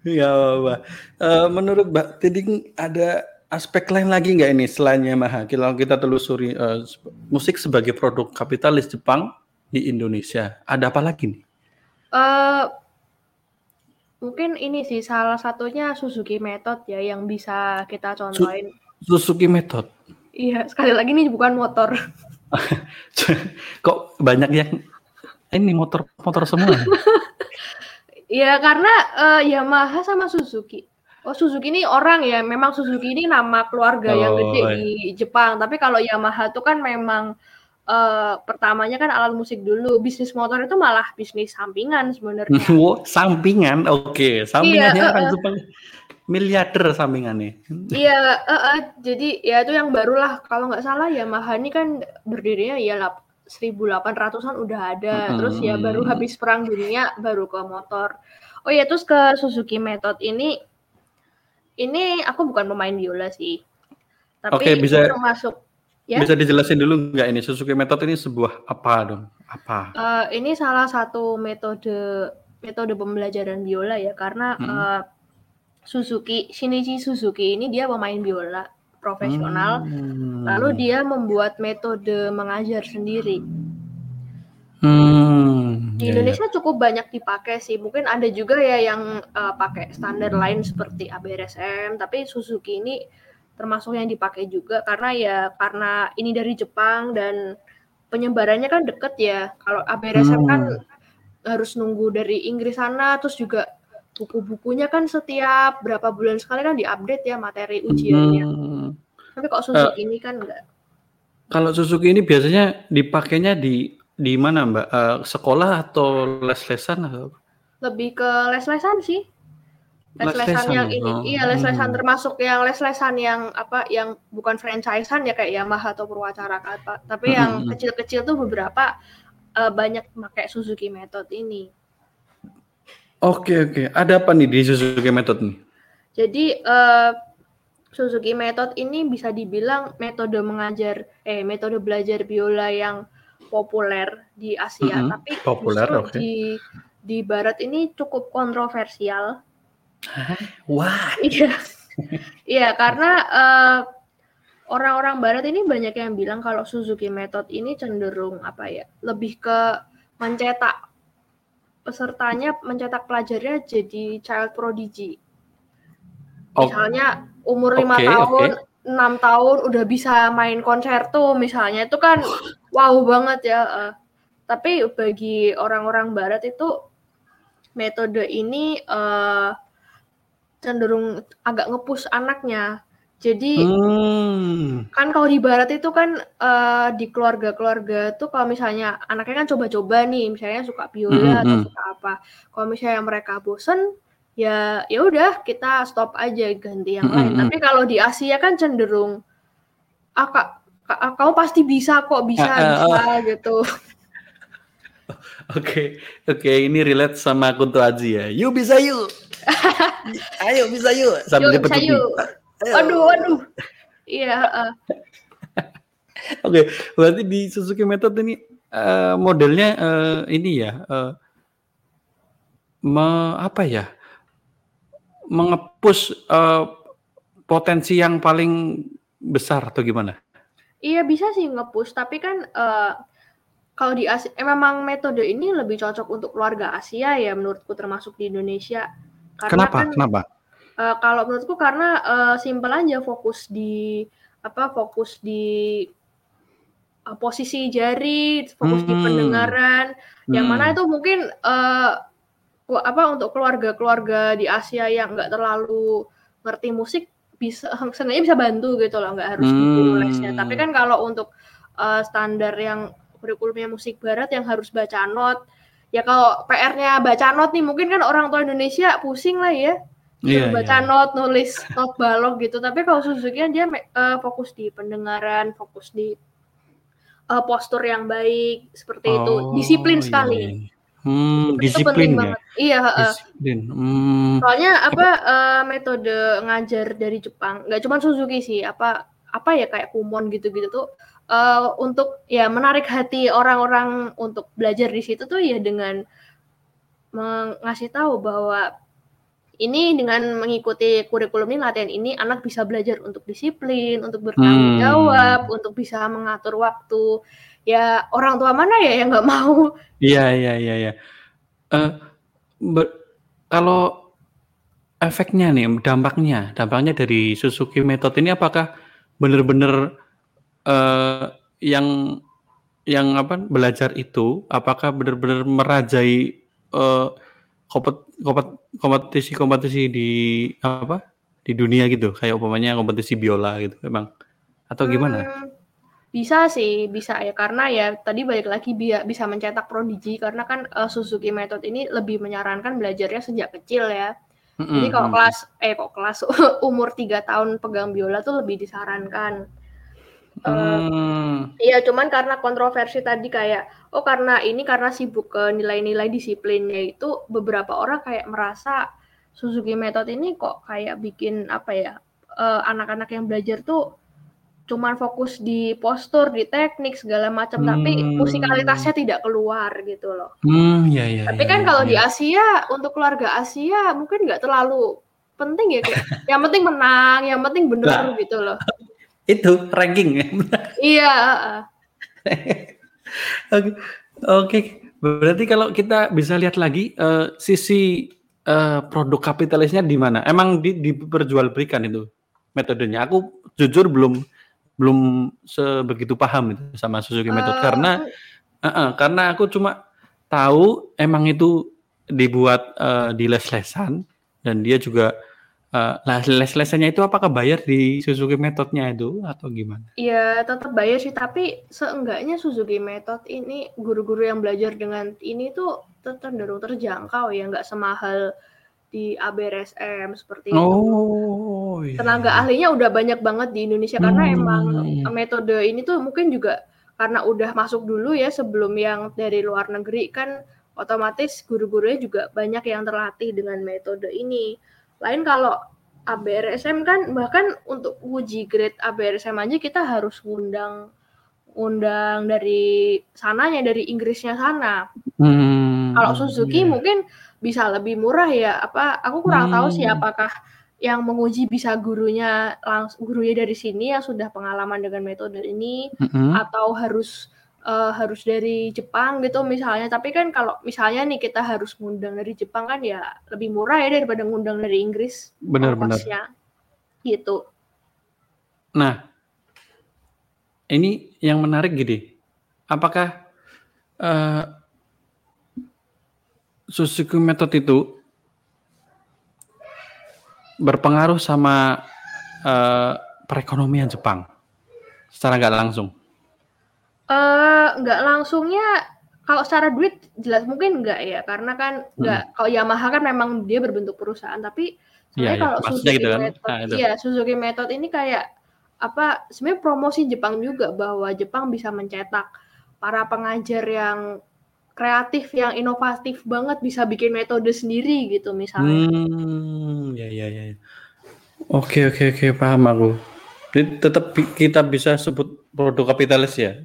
Ya, Mbak. Uh, menurut Mbak Tiding ada aspek lain lagi nggak ini selain Yamaha? Kalau kita telusuri uh, musik sebagai produk kapitalis Jepang di Indonesia, ada apa lagi nih? Uh, mungkin ini sih salah satunya Suzuki Method ya yang bisa kita contohin. Su- Suzuki Method. Iya, sekali lagi ini bukan motor. Kok banyak yang ini motor-motor semua? Ya karena uh, Yamaha sama Suzuki. Oh Suzuki ini orang ya, memang Suzuki ini nama keluarga oh, yang gede di Jepang. Tapi kalau Yamaha itu kan memang uh, pertamanya kan alat musik dulu. Bisnis motor itu malah bisnis sampingan sebenarnya. Sampingan, oke. Okay. Sampingannya iya, orang uh, Jepang miliarder sampingannya. Iya, uh, uh, jadi ya itu yang barulah kalau nggak salah Yamaha ini kan berdirinya ya lah seribu delapan ratusan udah ada. Hmm. Terus ya baru habis perang dunia baru ke motor. Oh ya terus ke Suzuki Method ini ini aku bukan pemain biola sih. Tapi okay, bisa masuk ya. Bisa dijelasin dulu enggak ini Suzuki Method ini sebuah apa dong? Apa? Uh, ini salah satu metode metode pembelajaran biola ya karena hmm. uh, Suzuki Shinichi Suzuki ini dia pemain biola profesional, hmm. lalu dia membuat metode mengajar sendiri. Hmm. Di yeah, Indonesia yeah. cukup banyak dipakai sih. Mungkin ada juga ya yang uh, pakai standar lain seperti A B R S M, tapi Suzuki ini termasuk yang dipakai juga karena ya karena ini dari Jepang dan penyebarannya kan deket ya. Kalau A B R S M hmm. kan harus nunggu dari Inggris sana, terus juga buku-bukunya kan setiap berapa bulan sekali kan diupdate ya materi ujiannya. Hmm. Tapi kok Suzuki uh, ini kan enggak. Kalau Suzuki ini biasanya dipakainya di di mana Mbak? Uh, sekolah atau les-lesan atau? Lebih ke les-lesan sih. Les-lesan yang ini. Oh. Iya, les-lesan hmm. termasuk yang les-lesan yang apa yang bukan franchisean ya kayak Yamaha atau Purwacaraka apa, tapi hmm. yang kecil-kecil tuh beberapa uh, banyak pakai Suzuki Method ini. Oke, oke. Ada apa nih di Suzuki Method nih? Jadi uh, Suzuki Method ini bisa dibilang metode mengajar eh metode belajar biola yang populer di Asia, mm-hmm. tapi populer, justru okay. di di Barat ini cukup kontroversial. Hah? Wah. Iya, iya karena uh, orang-orang Barat ini banyak yang bilang kalau Suzuki Method ini cenderung apa ya, lebih ke mencetak pesertanya, mencetak pelajarnya jadi child prodigy. Oh. Misalnya umur lima okay, tahun. Okay. enam tahun udah bisa main konser tuh misalnya, itu kan wow banget ya. Uh, tapi bagi orang-orang Barat itu metode ini uh, cenderung agak nge-push anaknya. Jadi hmm. kan kalau di Barat itu kan uh, di keluarga-keluarga tuh kalau misalnya anaknya kan coba-coba nih, misalnya suka biola hmm, atau hmm. suka apa. Kalau misalnya mereka bosen, ya ya udah kita stop aja ganti yang mm-hmm. lain. Tapi kalau di Asia kan cenderung ah, kak, kak, kamu pasti bisa kok bisa uh, uh, bisa uh. gitu. Oke okay. oke okay. Ini relate sama Kunto Aji ya. You bisa you. Ayo bisa you. Sambil dipetik. Aduh aduh. Iya. uh. Oke okay. Berarti di Suzuki Method ini uh, modelnya uh, ini ya uh, me, apa ya? Mengepus uh, potensi yang paling besar atau gimana? Iya bisa sih ngepus, tapi kan uh, kalau di Asia, eh, memang metode ini lebih cocok untuk keluarga Asia ya menurutku, termasuk di Indonesia. Karena Kenapa? Kan, Kenapa? Uh, kalau menurutku karena uh, simpel aja, fokus di apa? Fokus di uh, posisi jari, fokus hmm. di pendengaran. Hmm. Yang mana itu mungkin. Uh, apa untuk keluarga-keluarga di Asia yang nggak terlalu ngerti musik bisa sengaja bisa bantu gitu loh, nggak harus hmm. lesnya. Tapi kan kalau untuk uh, standar yang kurikulumnya musik Barat yang harus baca not ya, kalau P R-nya baca not nih mungkin kan orang tua Indonesia pusing lah ya yeah, baca yeah. not, nulis not balok gitu. Tapi kalau Suzuki dia uh, fokus di pendengaran, fokus di uh, postur yang baik seperti oh, itu, disiplin yeah. sekali. Hmm, disiplin ya. Iya, disiplin. Hmm. Soalnya apa uh, metode ngajar dari Jepang, nggak cuma Suzuki sih, apa apa ya kayak Kumon gitu-gitu tuh uh, untuk ya menarik hati orang-orang untuk belajar di situ tuh ya dengan mengasih tahu bahwa ini dengan mengikuti kurikulum ini, latihan ini, anak bisa belajar untuk disiplin, untuk bertanggung jawab, hmm. untuk bisa mengatur waktu. Ya orang tua mana ya yang nggak mau? Iya iya iya. Ya. Uh, ber- kalau efeknya nih, dampaknya, dampaknya dari Suzuki Method ini apakah benar-benar uh, yang yang apa belajar itu, apakah benar-benar merajai uh, kompet, kompet, kompetisi-kompetisi di apa di dunia gitu, kayak umpamanya kompetisi biola gitu, emang atau gimana? Hmm. Bisa sih, bisa ya, karena ya tadi balik lagi bisa mencetak prodigi, karena kan uh, Suzuki Method ini lebih menyarankan belajarnya sejak kecil ya. Mm-hmm. Jadi kalau kelas eh kok kelas umur tiga tahun pegang biola tuh lebih disarankan. Iya, mm. uh, cuman karena kontroversi tadi kayak oh karena ini karena sibuk ke nilai-nilai disiplinnya itu, beberapa orang kayak merasa Suzuki Method ini kok kayak bikin apa ya uh, anak-anak yang belajar tuh cuman fokus di postur, di teknik segala macam, hmm. tapi musikalitasnya tidak keluar gitu loh. Hmm, ya, ya, tapi ya, kan ya, kalau ya. di Asia, untuk keluarga Asia mungkin nggak terlalu penting ya. Yang penting menang, yang penting bener nah, gitu loh. Itu ranking. Iya. Oke, okay. okay. Berarti kalau kita bisa lihat lagi uh, sisi uh, produk kapitalisnya di mana? Emang di, diperjualbelikan itu metodenya? Aku jujur belum belum sebegitu paham itu sama Suzuki uh. Method karena uh, uh, karena aku cuma tahu emang itu dibuat uh, di les-lesan dan dia juga uh, les-lesannya itu apakah bayar di Suzuki Methodnya itu atau gimana? Iya tetap bayar sih, tapi seenggaknya Suzuki Method ini guru-guru yang belajar dengan ini tuh cenderung terjangkau ya, nggak semahal di A B R S M seperti oh, itu. Iya. Tenaga ahlinya udah banyak banget di Indonesia karena hmm. emang metode ini tuh mungkin juga karena udah masuk dulu ya sebelum yang dari luar negeri kan otomatis guru-gurunya juga banyak yang terlatih dengan metode ini. Lain kalau A B R S M kan bahkan untuk uji grade A B R S M aja kita harus ngundang undang dari sananya, dari Inggrisnya sana. Hmm, kalau Suzuki yeah. mungkin bisa lebih murah ya. Apa aku kurang hmm. tahu sih apakah yang menguji bisa gurunya langsung gurunya dari sini yang sudah pengalaman dengan metode ini hmm. atau harus uh, harus dari Jepang gitu misalnya. Tapi kan kalau misalnya nih kita harus ngundang dari Jepang kan ya lebih murah ya daripada ngundang dari Inggris. Benar-benar. Gitu. Nah, ini yang menarik gini, apakah uh, Suzuki Method itu berpengaruh sama uh, perekonomian Jepang secara nggak langsung? Nggak uh, langsungnya, kalau secara duit jelas mungkin nggak ya, karena kan nggak hmm. kalau Yamaha kan memang dia berbentuk perusahaan, tapi sebenarnya ya, ya. kalau Suzuki, gitu kan? Method, nah, iya, Suzuki Method ini kayak apa sebenarnya promosi Jepang juga, bahwa Jepang bisa mencetak para pengajar yang kreatif, yang inovatif banget, bisa bikin metode sendiri gitu misalnya. Hmm, ya ya ya. Oke oke oke paham aku. Jadi tetap kita bisa sebut produk kapitalis ya?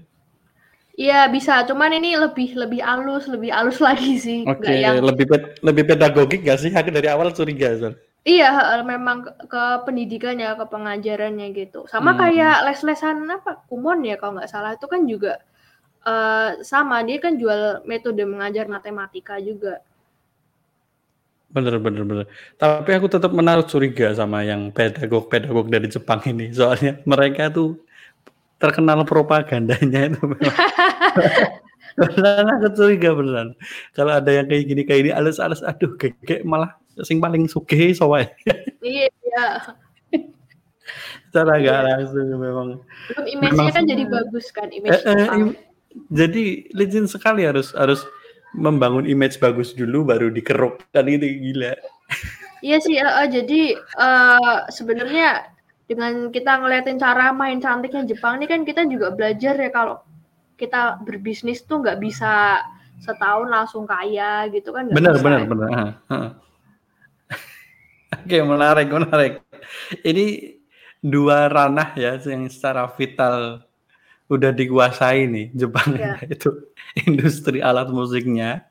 Iya bisa, cuman ini lebih lebih halus, lebih halus lagi sih. Oke. Okay, yang... Lebih ped- lebih pedagogik nggak sih? Aku dari awal curiga soal. Iya, memang ke pendidikannya, ke pengajarannya gitu. Sama hmm. kayak les-lesan apa Kumon ya kalau nggak salah, itu kan juga uh, sama, dia kan jual metode mengajar matematika juga. Bener bener bener. Tapi aku tetap menaruh curiga sama yang pedagog-pedagog dari Jepang ini, soalnya mereka tuh terkenal propagandanya itu. Beneran aku curiga beneran. Kalau ada yang kayak gini kayak ini alus-alus, aduh kayak malah sing paling sugih soalnya. Iya. Cara nggak langsung memang. Belum image-nya kan jadi bagus kan image. Eh, eh, im- jadi legend sekali, harus harus membangun image bagus dulu baru dikeruk kan itu gila. Iya sih. Uh, jadi uh, sebenarnya dengan kita ngeliatin cara main cantiknya Jepang ini kan kita juga belajar ya kalau kita berbisnis tuh nggak bisa setahun langsung kaya gitu kan. Benar benar benar. Oke, menarik, menarik. Ini dua ranah ya yang secara vital udah dikuasai nih Jepang ya. Itu industri alat musiknya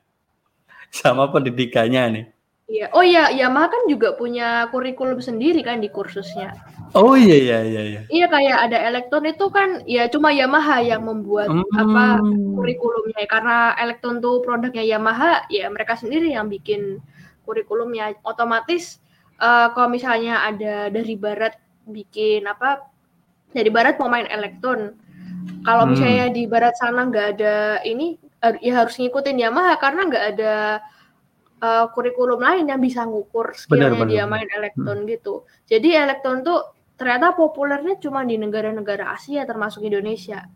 sama pendidikannya nih. Iya. Oh iya, Yamaha kan juga punya kurikulum sendiri kan di kursusnya. Oh iya iya iya iya. Iya kayak ada elektron itu kan ya cuma Yamaha yang membuat hmm. apa kurikulumnya, karena elektron tuh produknya Yamaha ya, mereka sendiri yang bikin kurikulumnya. Otomatis Uh, kalau misalnya ada dari barat bikin apa, dari barat mau main elektron, kalau hmm. misalnya di barat sana nggak ada ini, ya harus ngikutin Yamaha karena nggak ada uh, kurikulum lain yang bisa ngukur skillnya benar, dia benar. main elektron hmm. gitu. Jadi elektron tuh ternyata populernya cuma di negara-negara Asia termasuk Indonesia.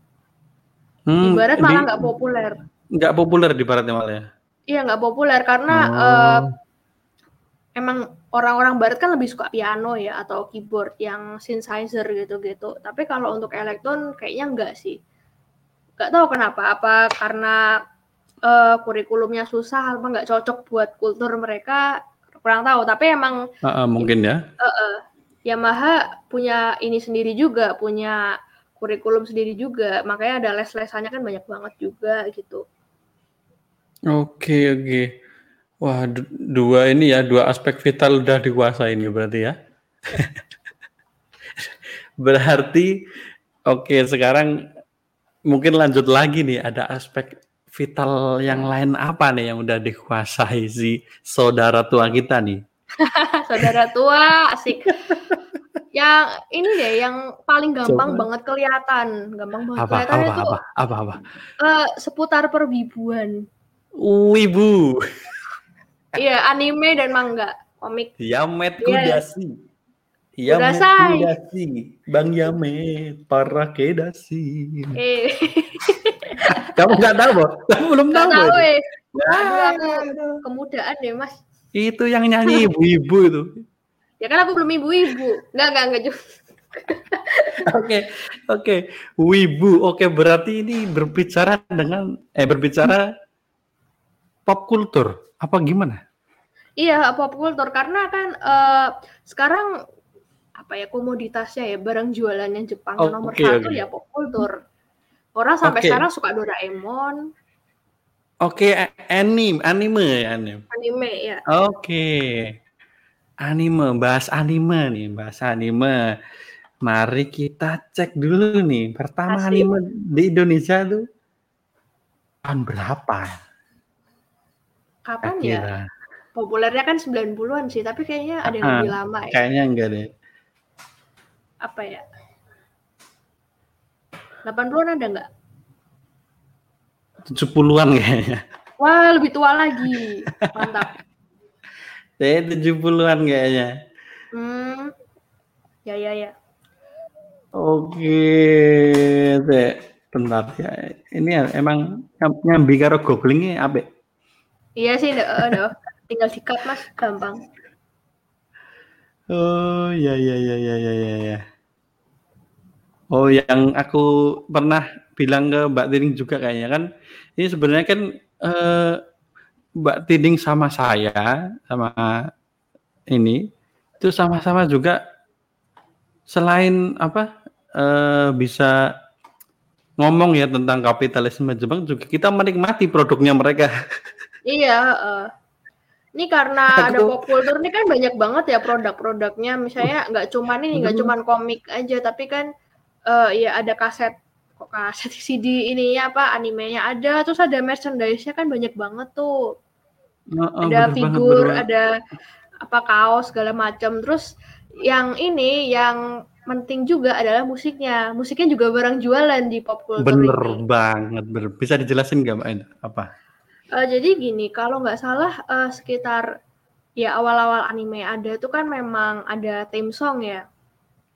Hmm, di barat malah nggak populer. Nggak populer di baratnya malah ya? Iya nggak populer karena oh. uh, emang orang-orang barat kan lebih suka piano ya atau keyboard yang synthesizer gitu-gitu. Tapi kalau untuk elektron kayaknya enggak sih. Enggak tahu kenapa, apa karena uh, kurikulumnya susah, apa enggak cocok buat kultur mereka, kurang tahu. Tapi emang uh, uh, mungkin ya. Uh, uh, Yamaha punya ini sendiri juga, punya kurikulum sendiri juga. Makanya ada les-lesannya kan banyak banget juga gitu. Oke, oke. Wah, du- dua ini ya, dua aspek vital udah dikuasain ya berarti ya. Berarti, oke okay, sekarang mungkin lanjut lagi nih, ada aspek vital yang lain apa nih yang udah dikuasai si saudara tua kita nih? Saudara tua, asik. Yang ini deh, yang paling gampang Cuma. banget kelihatan, gampang banget apa, kelihatan apa, itu apa, apa, apa? Uh, seputar perwibuan. Wibu. Iya, anime dan manga, komik. Yamet Kudasi. Yeah. Yamet Kudasai. Kudasi. Bang Yamet para kedasi. Eh. Kamu nggak tahu, Bo? Kamu belum tahu. Nggak tahu, eh. Nah, kemudaan deh, Mas. Itu yang nyanyi ibu-ibu itu. Ya kan aku belum ibu-ibu. Enggak, enggak, enggak juga. Oke, oke. Wibu, oke, berarti ini berbicara dengan eh berbicara pop kultur. Apa gimana? Iya, pop kultur karena kan uh, sekarang apa ya komoditasnya ya barang jualannya Jepang oh, nomor okay, satu okay. ya pop kultur. Orang sampai okay. sekarang suka Doraemon. Oke, okay, anime, anime ya anime. Anime ya. Oke. Okay. Anime, bahas anime nih, bahas anime. Mari kita cek dulu nih. Pertama Asli. Anime di Indonesia tuh tahun berapa? Kapan Kira. ya? Populernya kan sembilan puluhan sih, tapi kayaknya ada yang uh, lebih lama ya. Kayaknya enggak deh. Apa ya? delapan puluhan ada enggak? tujuh puluhan kayaknya. Wah, lebih tua lagi. Mantap. Saya tujuh puluhan kayaknya. Hmm. Ya ya ya. Oke, Teh. Bentar ya. Ini emang nyambi karo googlingnya apik. Iya sih, aduh. Tinggal sikat, Mas, gampang. Oh, ya ya ya ya ya ya. Oh, yang aku pernah bilang ke Mbak Tining juga kayaknya kan. Ini sebenarnya kan eh, Mbak Tiding sama saya, sama ini, itu sama-sama juga selain apa e, bisa ngomong ya tentang kapitalisme Jepang juga kita menikmati produknya mereka. Iya. Uh, ini karena Aku... ada pop culture ini kan banyak banget ya produk-produknya. Misalnya nggak cuma ini, nggak cuma komik aja, tapi kan uh, ya ada kaset. Kaset C D ininya apa animenya ada, terus ada merchandise-nya kan banyak banget tuh. Oh, oh, ada figur, banget, ada apa kaos segala macam. Terus yang ini yang penting juga adalah musiknya. Musiknya juga barang jualan di pop culture. Bener ini. banget. Bener. Bisa dijelasin nggak, Mbak Enda? Apa? Uh, jadi gini, kalau nggak salah uh, sekitar ya awal-awal anime ada tuh kan memang ada theme song ya.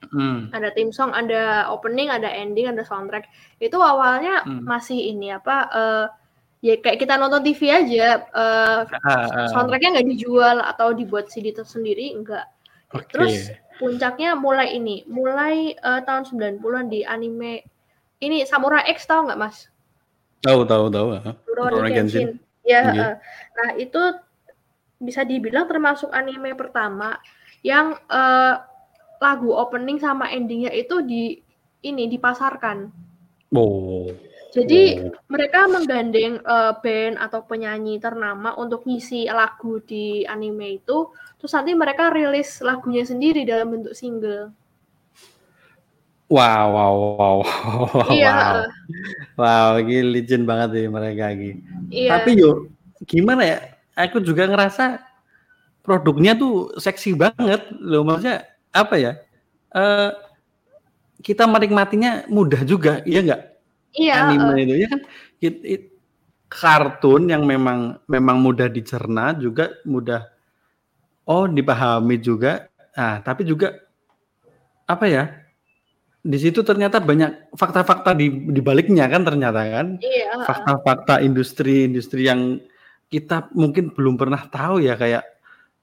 Hmm. Ada theme song, ada opening, ada ending, ada soundtrack. Itu awalnya hmm. masih ini apa uh, ya kayak kita nonton T V aja, uh, uh, soundtracknya nggak dijual atau dibuat C D tersendiri, enggak. Okay. Terus puncaknya mulai ini, mulai uh, tahun sembilan puluhan di anime ini Samurai X, tahu nggak, Mas? Tahu tahu tahu. Rurouni Kenshin. Ya. Okay. Uh, nah itu bisa dibilang termasuk anime pertama yang uh, lagu opening sama endingnya itu di ini dipasarkan. Oh. Jadi oh. mereka menggandeng uh, band atau penyanyi ternama untuk ngisi lagu di anime itu, terus nanti mereka rilis lagunya sendiri dalam bentuk single. Wow, wow, wow, wow. Iya. Wow, gila legend banget nih mereka gini. Iya. Tapi yo, gimana ya? Aku juga ngerasa produknya tuh seksi banget, loh maksudnya. Apa ya, uh, kita menikmatinya mudah juga, iya nggak? Iya. Anime uh, itu ya kan, it, it, kartun yang memang memang mudah dicerna juga mudah, oh dipahami juga. Nah, tapi juga apa ya, di situ ternyata banyak fakta-fakta di di baliknya kan ternyata kan, iya, uh, fakta-fakta industri-industri yang kita mungkin belum pernah tahu ya kayak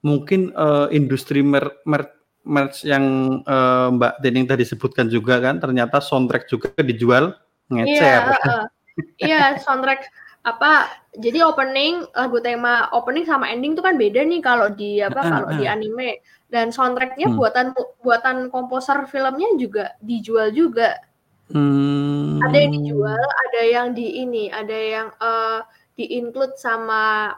mungkin uh, industri mer, mer merch yang uh, Mbak Dening tadi sebutkan juga kan ternyata soundtrack juga dijual ngecer. Iya, uh, yeah, soundtrack apa? Jadi opening lagu tema opening sama ending tuh kan beda nih kalau di apa uh, kalau uh. di anime dan soundtracknya hmm. buatan buatan komposer filmnya juga dijual juga. Hmm. Ada yang dijual, ada yang di ini, ada yang uh, di-include sama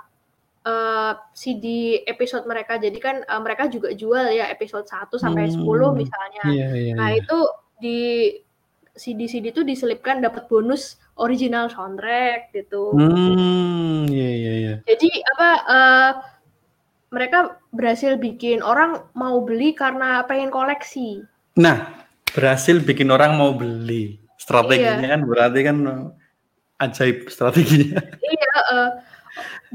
Uh, C D episode mereka, jadi kan uh, mereka juga jual ya episode satu sampai sepuluh misalnya. Yeah, yeah, nah yeah. itu di C D C D itu diselipkan dapat bonus original soundtrack gitu. Hmm, iya yeah, iya yeah, iya. Yeah. Jadi apa uh, mereka berhasil bikin orang mau beli karena pengen koleksi. Nah, berhasil bikin orang mau beli. Strateginya iya. Kan berarti kan ajaib strateginya. Iya, uh,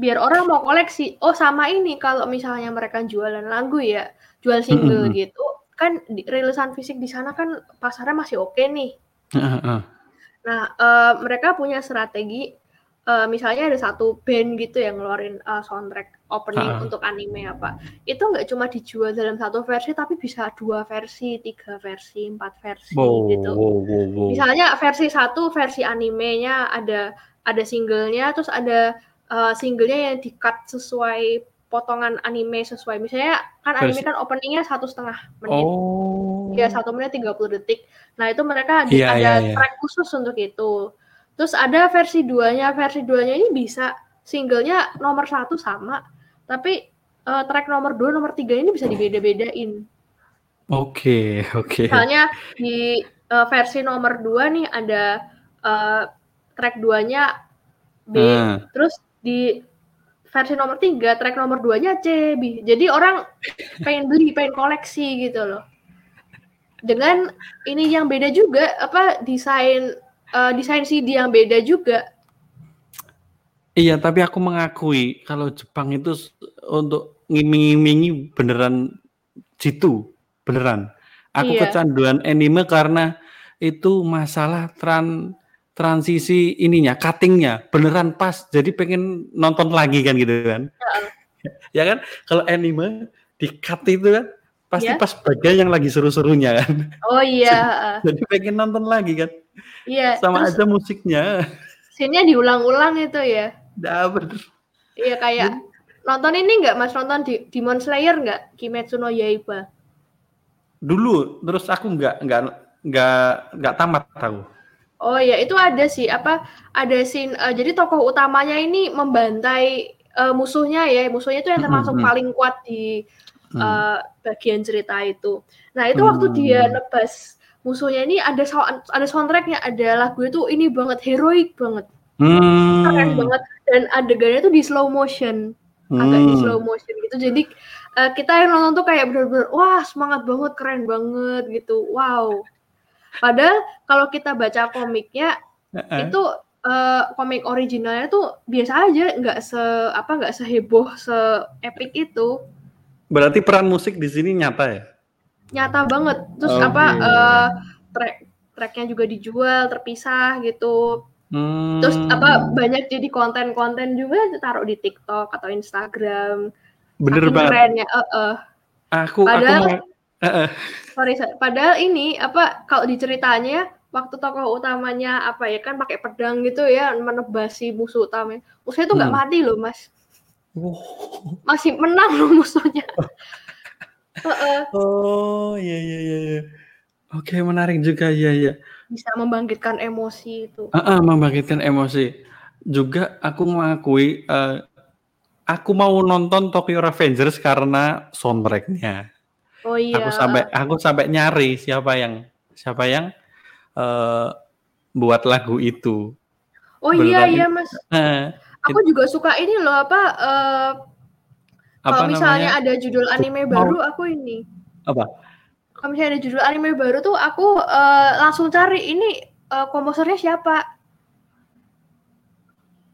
biar orang mau koleksi. Oh, sama ini kalau misalnya mereka jualan lagu ya, jual single mm-hmm. gitu. Kan di, rilisan fisik di sana kan pasarnya masih oke okay nih. Uh-uh. Nah, uh, mereka punya strategi uh, misalnya ada satu band gitu yang ngeluarin uh, soundtrack opening uh-uh. untuk anime apa. Itu nggak cuma dijual dalam satu versi, tapi bisa dua versi, tiga versi, empat versi oh, gitu. Oh, oh, oh. Misalnya versi satu, versi animenya ada ada singlenya, terus ada uh, singlenya yang di-cut sesuai potongan anime sesuai. Misalnya kan anime kan openingnya satu setengah menit. Oh. Ya satu menit tiga puluh detik. Nah itu mereka yeah, ada yeah, yeah. track khusus untuk itu. Terus ada versi duanya. Versi duanya ini bisa singlenya nomor satu sama. Tapi uh, track nomor dua, nomor tiga ini bisa dibeda-bedain. Oke, okay, oke. Okay. Misalnya di uh, versi nomor dua nih ada uh, track duanya B. Uh. Terus di versi nomor tiga, track nomor dua-nya C. Jadi orang pengen beli, pengen koleksi gitu loh. Dengan ini yang beda juga, apa desain uh, desain C D yang beda juga. Iya, tapi aku mengakui kalau Jepang itu untuk ngiming-ngimingi beneran jitu, beneran. Aku iya. kecanduan anime karena itu masalah tran transisi ininya, cuttingnya beneran pas, jadi pengen nonton lagi kan gitu kan ya, ya kan, kalau anime di cut itu kan, pasti ya? Pas bagian yang lagi seru-serunya kan oh iya jadi pengen nonton lagi kan iya sama terus, aja musiknya scene-nya diulang-ulang itu ya nah, bener iya kayak jadi, nonton ini gak mas, nonton di Demon Slayer gak? Kimetsu no Yaiba dulu, terus aku gak gak, gak, gak tamat tau. Oh ya itu ada sih apa ada scene uh, jadi tokoh utamanya ini membantai uh, musuhnya ya musuhnya itu yang termasuk mm-hmm. paling kuat di uh, bagian cerita itu. Nah itu mm-hmm. waktu dia nebas musuhnya ini ada ada soundtracknya, ada lagu itu ini banget heroik banget mm-hmm. keren banget dan adegannya tuh di slow motion mm-hmm. agak di slow motion gitu jadi uh, kita yang nonton tuh kayak bener-bener wah semangat banget keren banget gitu wow. Padahal kalau kita baca komiknya uh-uh. itu uh, komik originalnya tuh biasa aja, nggak se apa nggak seheboh se-epic itu. Berarti peran musik di sini nyata ya? Nyata banget. Terus okay. apa uh, track tracknya juga dijual terpisah gitu. Hmm. Terus apa banyak jadi konten-konten juga ditaruh di TikTok atau Instagram. Bener Akin banget. Kerennya. Uh-uh. Aku Padahal, aku. Uh-uh. Sorry, padahal ini apa kalau diceritanya waktu tokoh utamanya apa ya kan pakai pedang gitu ya menebas si musuh utamanya. Musuhnya tuh nggak hmm. mati loh mas, oh. masih menang loh musuhnya. uh-uh. Oh iya iya iya, oke menarik juga iya iya. Bisa membangkitkan emosi itu. Uh-uh, membangkitkan emosi juga aku mengakui. Uh, aku mau nonton Tokyo Revengers karena soundtracknya. Oh, iya. Aku sampai aku sampai nyari siapa yang siapa yang uh, buat lagu itu. Oh beneran iya iya mas. Uh, aku it, juga suka ini loh apa, uh, apa kalau misalnya namanya? Ada judul anime baru oh. aku ini. Apa? Kalau misalnya ada judul anime baru tuh aku uh, langsung cari ini uh, komposernya siapa.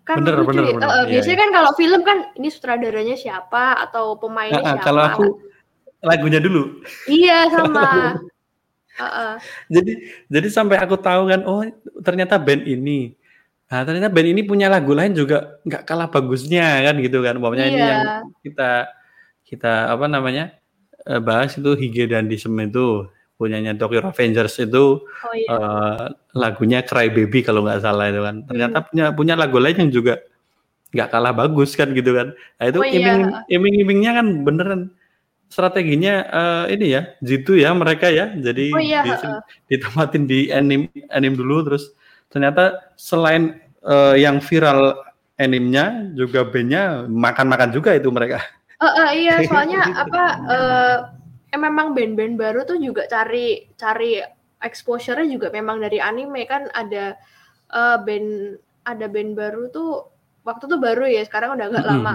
Kan bener, bener, bener. Uh, iya, biasanya iya. kan kalau film kan ini sutradaranya siapa atau pemainnya nah, siapa. Kalau aku lagunya dulu. Iya sama. uh-uh. Jadi jadi sampai aku tahu kan, oh ternyata band ini. Nah ternyata band ini punya lagu lain juga nggak kalah bagusnya kan gitu kan. Umpamanya iya. ini yang kita kita apa namanya bahas itu Hige Dandism itu punyanya Tokyo Revengers itu oh, iya. uh, lagunya Cry Baby kalau nggak salah itu kan. Ternyata hmm. punya punya lagu lain yang juga nggak kalah bagus kan gitu kan. Nah itu oh, iming, iya. iming-imingnya kan beneran. Strateginya uh, ini ya, jitu ya mereka ya. Jadi oh, iya. ditempatin di anime anime dulu terus ternyata selain uh, yang viral animenya juga bandnya makan-makan juga itu mereka. Uh, uh, iya, soalnya apa uh, eh, memang band-band baru tuh juga cari cari exposure-nya juga memang dari anime kan, ada uh, band ada band baru tuh waktu tuh baru ya, sekarang udah agak mm-hmm. lama.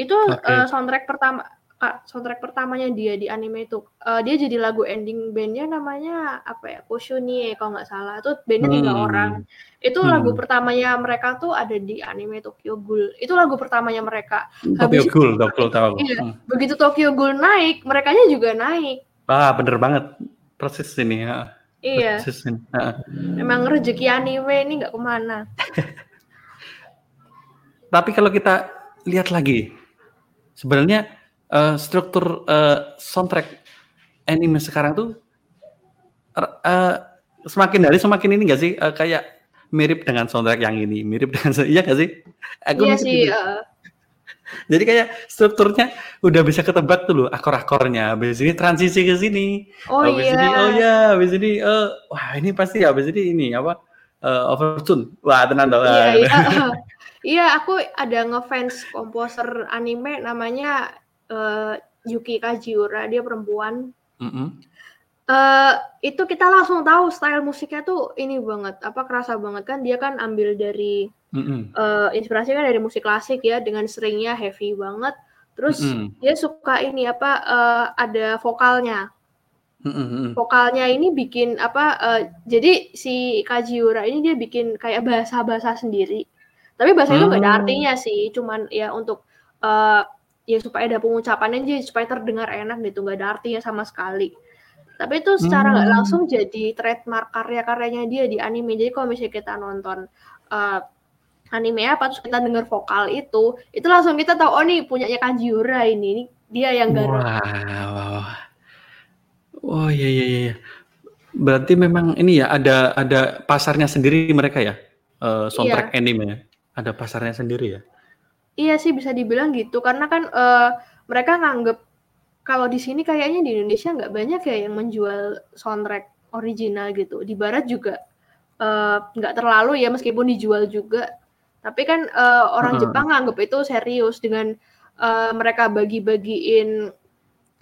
Itu okay. uh, soundtrack pertama soundtrack pertamanya dia di anime itu uh, dia jadi lagu ending bandnya, namanya apa ya, Koushunie kalau nggak salah. Itu bandnya tiga hmm. orang. Itu hmm. lagu pertamanya mereka tuh ada di anime Tokyo Ghoul. Itu lagu pertamanya mereka. Tokyo Ghoul, Tokyo tahu. Iya, hmm. begitu Tokyo Ghoul naik, merekanya juga naik. Ah, bener banget, persis ini ya. Iya. Persis ini. Ah. Emang rezeki anime ini nggak kemana. Tapi kalau kita lihat lagi, sebenarnya Uh, struktur uh, soundtrack anime sekarang tuh uh, semakin hari semakin ini nggak sih, uh, kayak mirip dengan soundtrack yang ini, mirip dengan iya nggak sih? Aku iya sih. Gitu. Uh... Jadi kayak strukturnya udah bisa ketebak tuh loh, akor-akornya. Habis ini transisi ke sini. Oh iya. Yeah. Oh iya. Yeah. Habis ini uh, wah ini pasti habis ini ini apa uh, overtune. Wah tenang dong. Iya iya. Iya aku ada ngefans komposer anime namanya Uh, Yuki Kajiura, dia perempuan. Mm-hmm. Uh, itu kita langsung tahu style musiknya tuh ini banget, apa kerasa banget kan? Dia kan ambil dari mm-hmm. uh, inspirasi kan dari musik klasik ya, dengan stringnya heavy banget. Terus mm-hmm. dia suka ini apa? Uh, ada vokalnya. Mm-hmm. Vokalnya ini bikin apa? Uh, jadi si Kajiura ini dia bikin kayak bahasa-bahasa sendiri. Tapi bahasa mm-hmm. itu nggak ada artinya sih, cuman ya untuk uh, ya supaya ada pengucapannya aja, supaya terdengar enak gitu, nggak ada artinya sama sekali. Tapi itu secara nggak hmm. langsung jadi trademark karya-karyanya dia di anime. Jadi kalau misalnya kita nonton uh, anime apa, terus kita dengar vokal itu, itu langsung kita tahu, oh nih punyanya Kajiura ini, ini dia yang garuk. Wow. Oh iya iya iya. Berarti memang ini ya ada ada pasarnya sendiri mereka ya, uh, soundtrack iya. anime ya. Ada pasarnya sendiri ya. Iya sih bisa dibilang gitu, karena kan uh, mereka nganggep kalau di sini kayaknya di Indonesia nggak banyak ya yang menjual soundtrack original gitu. Di Barat juga nggak uh, terlalu ya, meskipun dijual juga. Tapi kan uh, orang hmm. Jepang nganggep itu serius dengan uh, mereka bagi-bagiin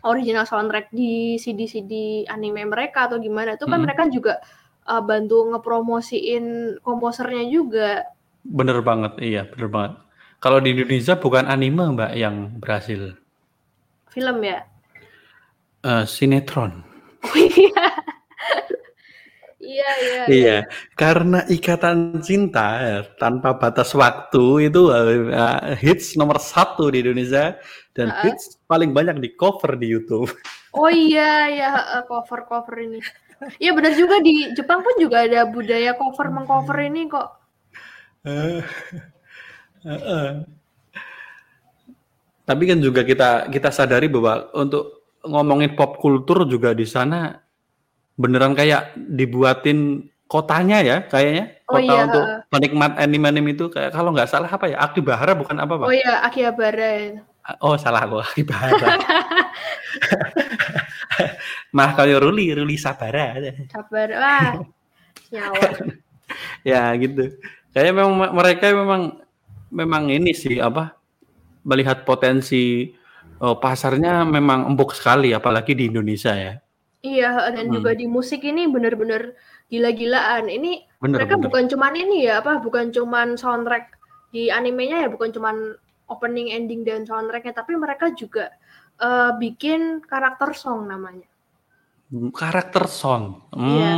original soundtrack di C D-C D anime mereka atau gimana. Itu kan hmm. mereka juga uh, bantu ngepromosiin komposernya juga. Bener banget, iya bener banget. Kalau di Indonesia bukan anime mbak yang berhasil. Film ya? Uh, sinetron. Iya. Iya, iya. Iya, karena Ikatan Cinta Tanpa Batas Waktu itu uh, hits nomor satu di Indonesia dan uh-uh. hits paling banyak di cover di YouTube. Oh iya, ya cover-cover ini. Iya benar juga, di Jepang pun juga ada budaya cover mengcover ini kok. Uh. Uh-uh. Tapi kan juga kita kita sadari bahwa untuk ngomongin pop kultur juga di sana beneran kayak dibuatin kotanya ya, kayaknya kota oh, iya. untuk penikmat anime-anime itu, kayak kalau nggak salah apa ya, Akihabara bukan apa pak? Oh iya Akihabara. Oh salah aku Akihabara. Mah kalau Ruli Ruli Sabara. Sabara lah nyawa. Ya gitu. Kayaknya memang mereka memang Memang ini sih apa melihat potensi uh, pasarnya memang empuk sekali, apalagi di Indonesia ya. Iya, dan hmm. juga di musik ini benar-benar gila-gilaan. Ini bener, mereka bener. bukan cuman ini ya apa, bukan cuman soundtrack di animenya ya, bukan cuman opening, ending dan soundtracknya, tapi mereka juga uh, bikin karakter song namanya. Karakter song. Hmm. Iya.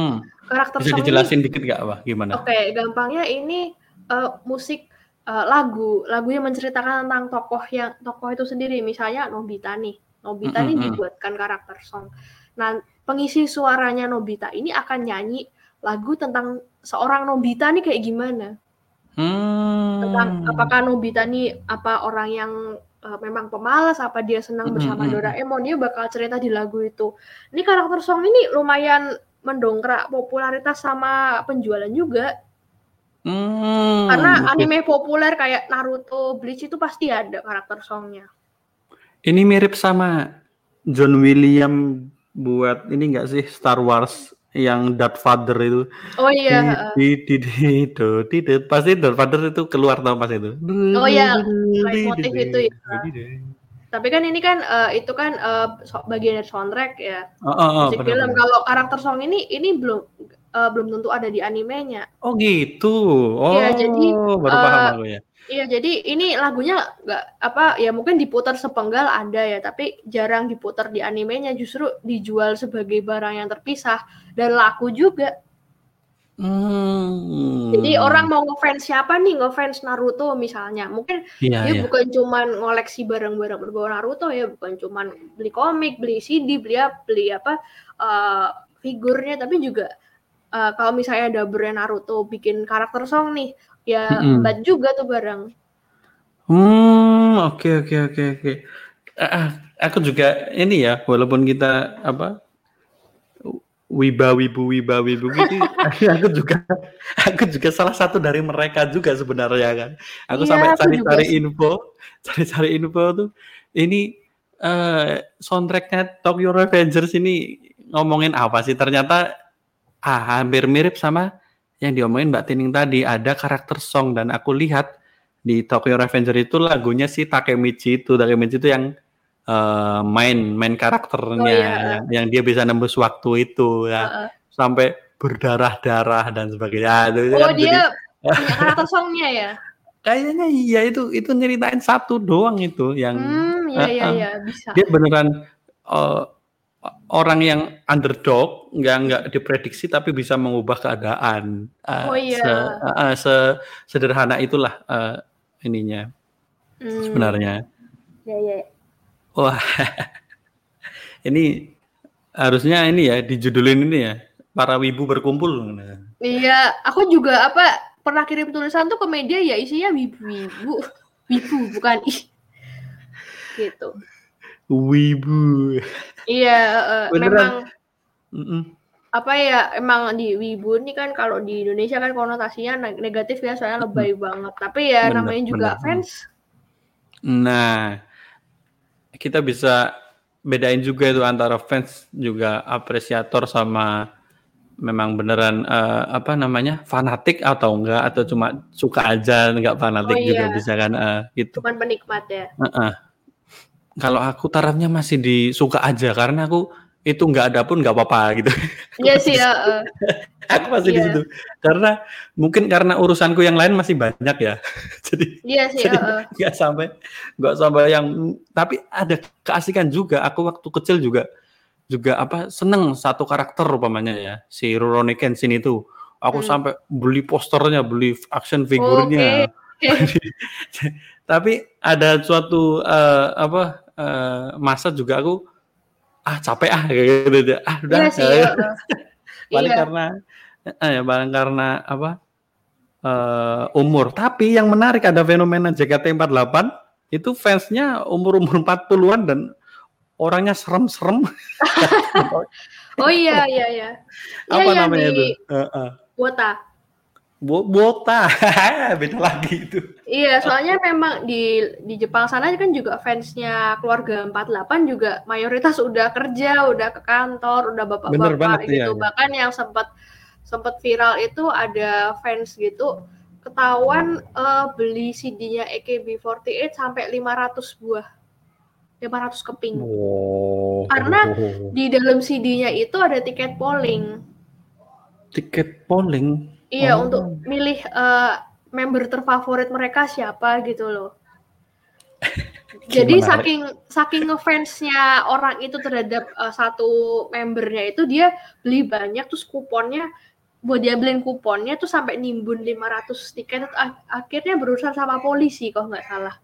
Karakter Bisa song. Bisa dijelasin ini, dikit nggak apa gimana? Oke, okay, gampangnya ini uh, musik. Uh, lagu, lagu yang menceritakan tentang tokoh yang tokoh itu sendiri, misalnya Nobita nih. Nobita mm-hmm. nih dibuatkan karakter song. Nah, pengisi suaranya Nobita ini akan nyanyi lagu tentang seorang Nobita nih kayak gimana? Hmm. Tentang apakah Nobita nih apa orang yang uh, memang pemalas, apa dia senang bersama mm-hmm. Doraemon, dia bakal cerita di lagu itu. Ini karakter song ini lumayan mendongkrak popularitas sama penjualan juga. Hmm, karena anime populer kayak Naruto, Bleach itu pasti ada karakter songnya. Ini mirip sama John Williams buat ini nggak sih, Star Wars yang Darth Vader itu. Oh iya. Di di di do di do pasti Darth Vader itu keluar tau pas itu. Oh iya. Motif itu ya. Tapi kan ini kan uh, itu kan uh, bagian dari soundtrack ya. Oh, oh, oh, musik film. Kalau karakter song ini ini belum uh, belum tentu ada di animenya. Oh gitu. Oh. Iya jadi baru uh, paham aku ya. Iya jadi ini lagunya nggak apa ya, mungkin diputar sepenggal ada ya, tapi jarang diputar di animenya, justru dijual sebagai barang yang terpisah dan laku juga. Hmm. Jadi orang mau ngefans siapa nih, ngefans Naruto misalnya, mungkin ya, dia ya. bukan cuman ngoleksi barang-barang berbau Naruto ya, bukan cuman beli komik, beli C D, beli apa, beli apa uh, figurnya, tapi juga uh, kalau misalnya ada brand Naruto bikin karakter song nih, ya mm-hmm. bat juga tuh barang. Hmm, oke oke oke oke. Aku juga ini ya, walaupun kita apa? Wibawibu wibawibu gitu, aku juga aku juga salah satu dari mereka juga sebenarnya kan. Aku ya, sampai cari-cari info, cari-cari info tuh ini uh, soundtracknya Tokyo Revengers ini ngomongin apa sih? Ternyata ah, hampir mirip sama yang diomongin Mbak Tining tadi, ada karakter song, dan aku lihat di Tokyo Revengers itu lagunya si Takemichi itu, Takemichi itu yang Uh, main main karakternya oh, iya. yang, yang dia bisa nembus waktu itu ya, uh, uh. sampai berdarah-darah dan sebagainya. Oh kan dia jadi, punya karakter songnya ya? Kayaknya iya, itu itu nyeritain satu doang itu yang hmm, iya, iya, uh, iya, bisa. Dia beneran uh, orang yang underdog, nggak nggak diprediksi tapi bisa mengubah keadaan. Uh, oh iya. Se, uh, se, sederhana itulah uh, ininya hmm. sebenarnya. Iya iya. Wah, ini harusnya ini ya dijudulin ini ya, para wibu berkumpul. Iya, aku juga apa pernah kirim tulisan tuh ke media ya, isinya wibu-wibu, wibu bukan ih, gitu. Wibu. Iya, uh, memang mm-mm. apa ya, emang di wibu ini kan kalau di Indonesia kan konotasinya negatif ya, soalnya lebay mm. banget. Tapi ya bener, namanya juga bener. fans. Nah. Kita bisa bedain juga itu antara fans juga apresiator sama memang beneran uh, apa namanya fanatik atau enggak, atau cuma suka aja enggak fanatik oh, iya. juga bisa kan uh, gitu. Cuman penikmat ya. Uh-uh. Kalau aku tarafnya masih di suka aja, karena aku itu enggak ada pun enggak apa-apa gitu. Iya sih ya. Aku masih yeah. di situ. Karena mungkin karena urusanku yang lain masih banyak ya. Jadi Iya sih ya. Enggak sampai enggak sampai yang, tapi ada keasikan juga. Aku waktu kecil juga juga apa seneng satu karakter umpamanya ya. Si Rurouni Kenshin itu. Aku hmm. sampai beli posternya, beli action figurnya. Oh, okay. Tapi ada suatu uh, apa uh, masa juga aku ah capek ah kayak gitu. Ah udah. Iya sih. Ya. Paling iya. karena eh, paling karena apa uh, umur. Tapi yang menarik ada fenomena J K T empat puluh delapan itu fansnya umur-umur empat puluhan dan orangnya serem-serem. Oh iya iya iya. Apa ya, namanya di... itu? Uh-uh. Bota. Bo- bota. Beda lagi itu. Iya, soalnya memang di di Jepang sana kan juga fansnya keluarga empat puluh delapan juga mayoritas udah kerja, udah ke kantor, udah bapak-bapak banget, gitu. Iya, iya. Bahkan yang sempat sempat viral itu ada fans gitu ketahuan uh, beli C D-nya A K B empat delapan sampai lima ratus buah. lima ratus keping. Oh. Karena di dalam C D-nya itu ada tiket polling. Tiket polling? Iya, oh. untuk milih uh, member terfavorit mereka siapa gitu loh. Jadi menarik. saking saking ngefansnya orang itu terhadap uh, satu membernya itu, dia beli banyak, terus kuponnya buat dia beliin kuponnya tuh sampai nimbun lima ratus tiket, ak- akhirnya berurusan sama polisi kalau nggak salah.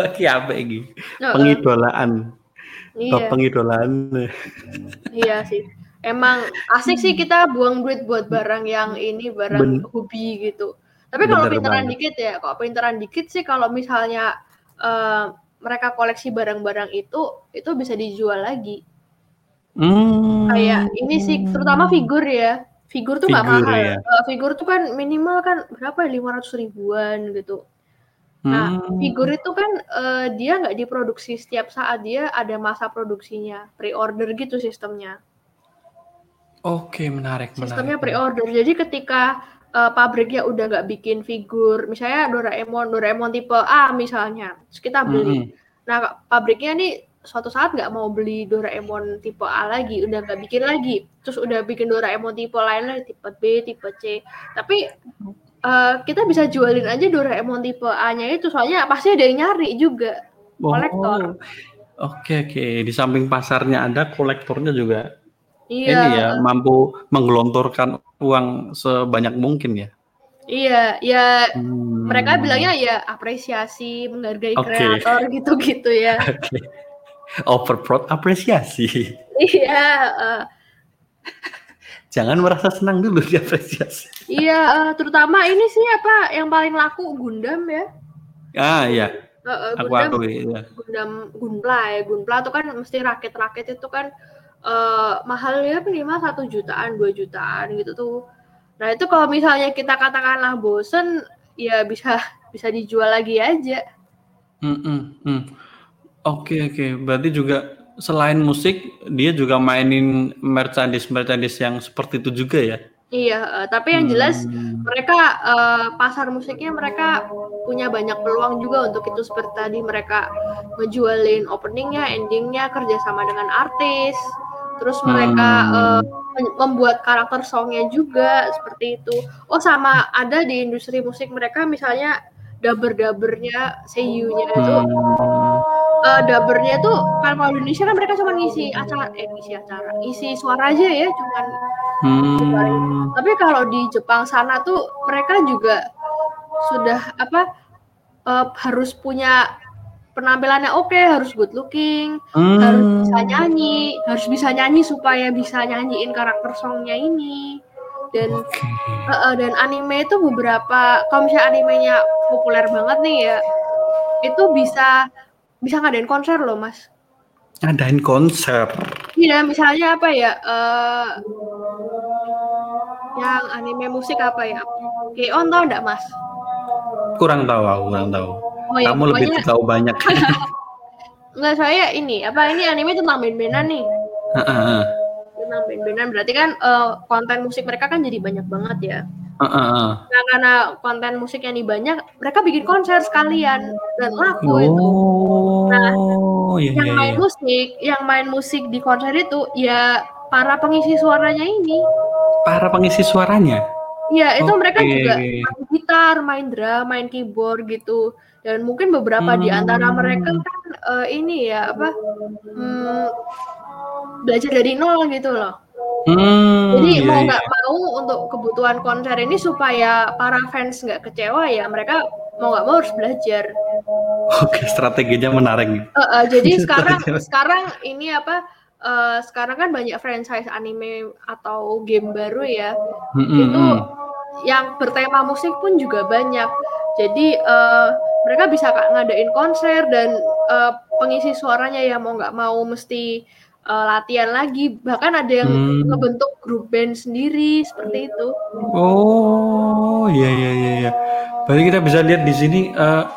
Oke, apa ini? Pengidolaan. Iya. Top pengidolaan. Iya sih. Emang asik sih kita buang duit buat barang yang ini, barang ben, hobi gitu. Tapi kalau pinteran dikit ya, kalau pinteran dikit sih kalau misalnya uh, mereka koleksi barang-barang itu, itu bisa dijual lagi. Hmm. Kayak ini sih, terutama figur ya. Figur tuh figur gak mahal. Ya. Uh, figur tuh kan minimal kan berapa ya, lima ratus ribuan gitu. Nah, hmm. figur itu kan uh, dia gak diproduksi setiap saat, dia ada masa produksinya. Pre-order gitu sistemnya. Oke, menarik. Sistemnya menarik. Pre-order. Jadi ketika uh, pabriknya udah nggak bikin figur, misalnya Doraemon, Doraemon tipe A misalnya, terus kita beli. Mm-hmm. Nah, pabriknya nih suatu saat nggak mau beli Doraemon tipe A lagi, udah nggak bikin lagi, terus udah bikin Doraemon tipe lain lagi, tipe B, tipe C. Tapi uh, kita bisa jualin aja Doraemon tipe A-nya itu, soalnya pasti ada yang nyari juga, kolektor. Oh, oke oke, di samping pasarnya ada, kolektornya juga iya. Ini ya mampu menggelontorkan uang sebanyak mungkin ya. Iya, ya hmm. mereka bilangnya ya apresiasi, menghargai okay. kreator gitu-gitu ya. Okay. Overprod apresiasi. Iya. Uh. Jangan merasa senang dulu diapresiasi. Iya, uh, terutama ini sih apa yang paling laku Gundam ya. Ah iya. Uh, uh, Gundam, aku aku ya. Gundam Gunpla ya, Gunpla itu kan mesti rakit-rakit itu kan uh, mahal ya, minimal satu jutaan, dua jutaan gitu tuh. Nah itu kalau misalnya kita katakanlah bosen, ya bisa bisa dijual lagi aja. Mm-mm, mm. Oke oke, berarti juga selain musik, dia juga mainin merchandise-merchandise yang seperti itu juga ya? Iya, tapi yang jelas hmm. mereka uh, pasar musiknya mereka punya banyak peluang juga untuk itu, seperti tadi mereka ngejualin openingnya, endingnya, kerjasama dengan artis. Terus mereka hmm. uh, membuat karakter songnya juga seperti itu. Oh sama ada di industri musik mereka misalnya daber-dabernya, seiyunya itu hmm. uh, dabernya tuh kan kalau Indonesia kan mereka cuma ngisi acara, eh ngisi acara, ngisi suara aja ya cuman. Hmm. Tapi kalau di Jepang sana tuh mereka juga sudah apa uh, harus punya penampilannya oke, okay, harus good looking, hmm. harus bisa nyanyi, harus bisa nyanyi supaya bisa nyanyiin karakter songnya ini. Dan okay. uh, uh, dan anime itu beberapa, kalau misalnya animenya populer banget nih ya, itu bisa bisa ngadain konser loh mas. Ngadain konser? Iya, misalnya apa ya, uh, yang anime musik apa ya, K-On tau nggak mas? Kurang tahu aku, kurang tahu. Oh, kamu ya, lebih tahu banyak. Enggak, saya ini apa ini anime tentang band-bandan nih. Uh-uh. Tentang band-bandan berarti kan uh, konten musik mereka kan jadi banyak banget ya. Uh-uh. Nah, karena konten musiknya nih banyak, mereka bikin konser sekalian dan laku oh, itu. Nah, yeah, yang main yeah. musik, yang main musik di konser itu ya para pengisi suaranya ini. Para pengisi suaranya. Iya, itu okay. mereka juga main gitar, main drum, main keyboard gitu. Dan mungkin beberapa hmm. di antara mereka kan uh, ini ya apa hmm, belajar dari nol gitu loh. Hmm, Jadi yeah, mau nggak yeah. mau untuk kebutuhan konser ini supaya para fans nggak kecewa ya mereka mau nggak mau harus belajar. Oke, okay, strateginya menarik. Uh, uh, jadi sekarang sekarang ini apa? Uh, sekarang kan banyak franchise anime atau game baru ya. Mm-mm. Itu yang bertema musik pun juga banyak. Jadi uh, mereka bisa ngadain konser dan uh, pengisi suaranya ya mau nggak mau mesti uh, latihan lagi. Bahkan ada yang hmm. ngebentuk grup band sendiri seperti itu. Oh iya iya iya. Berarti kita bisa lihat di sini uh,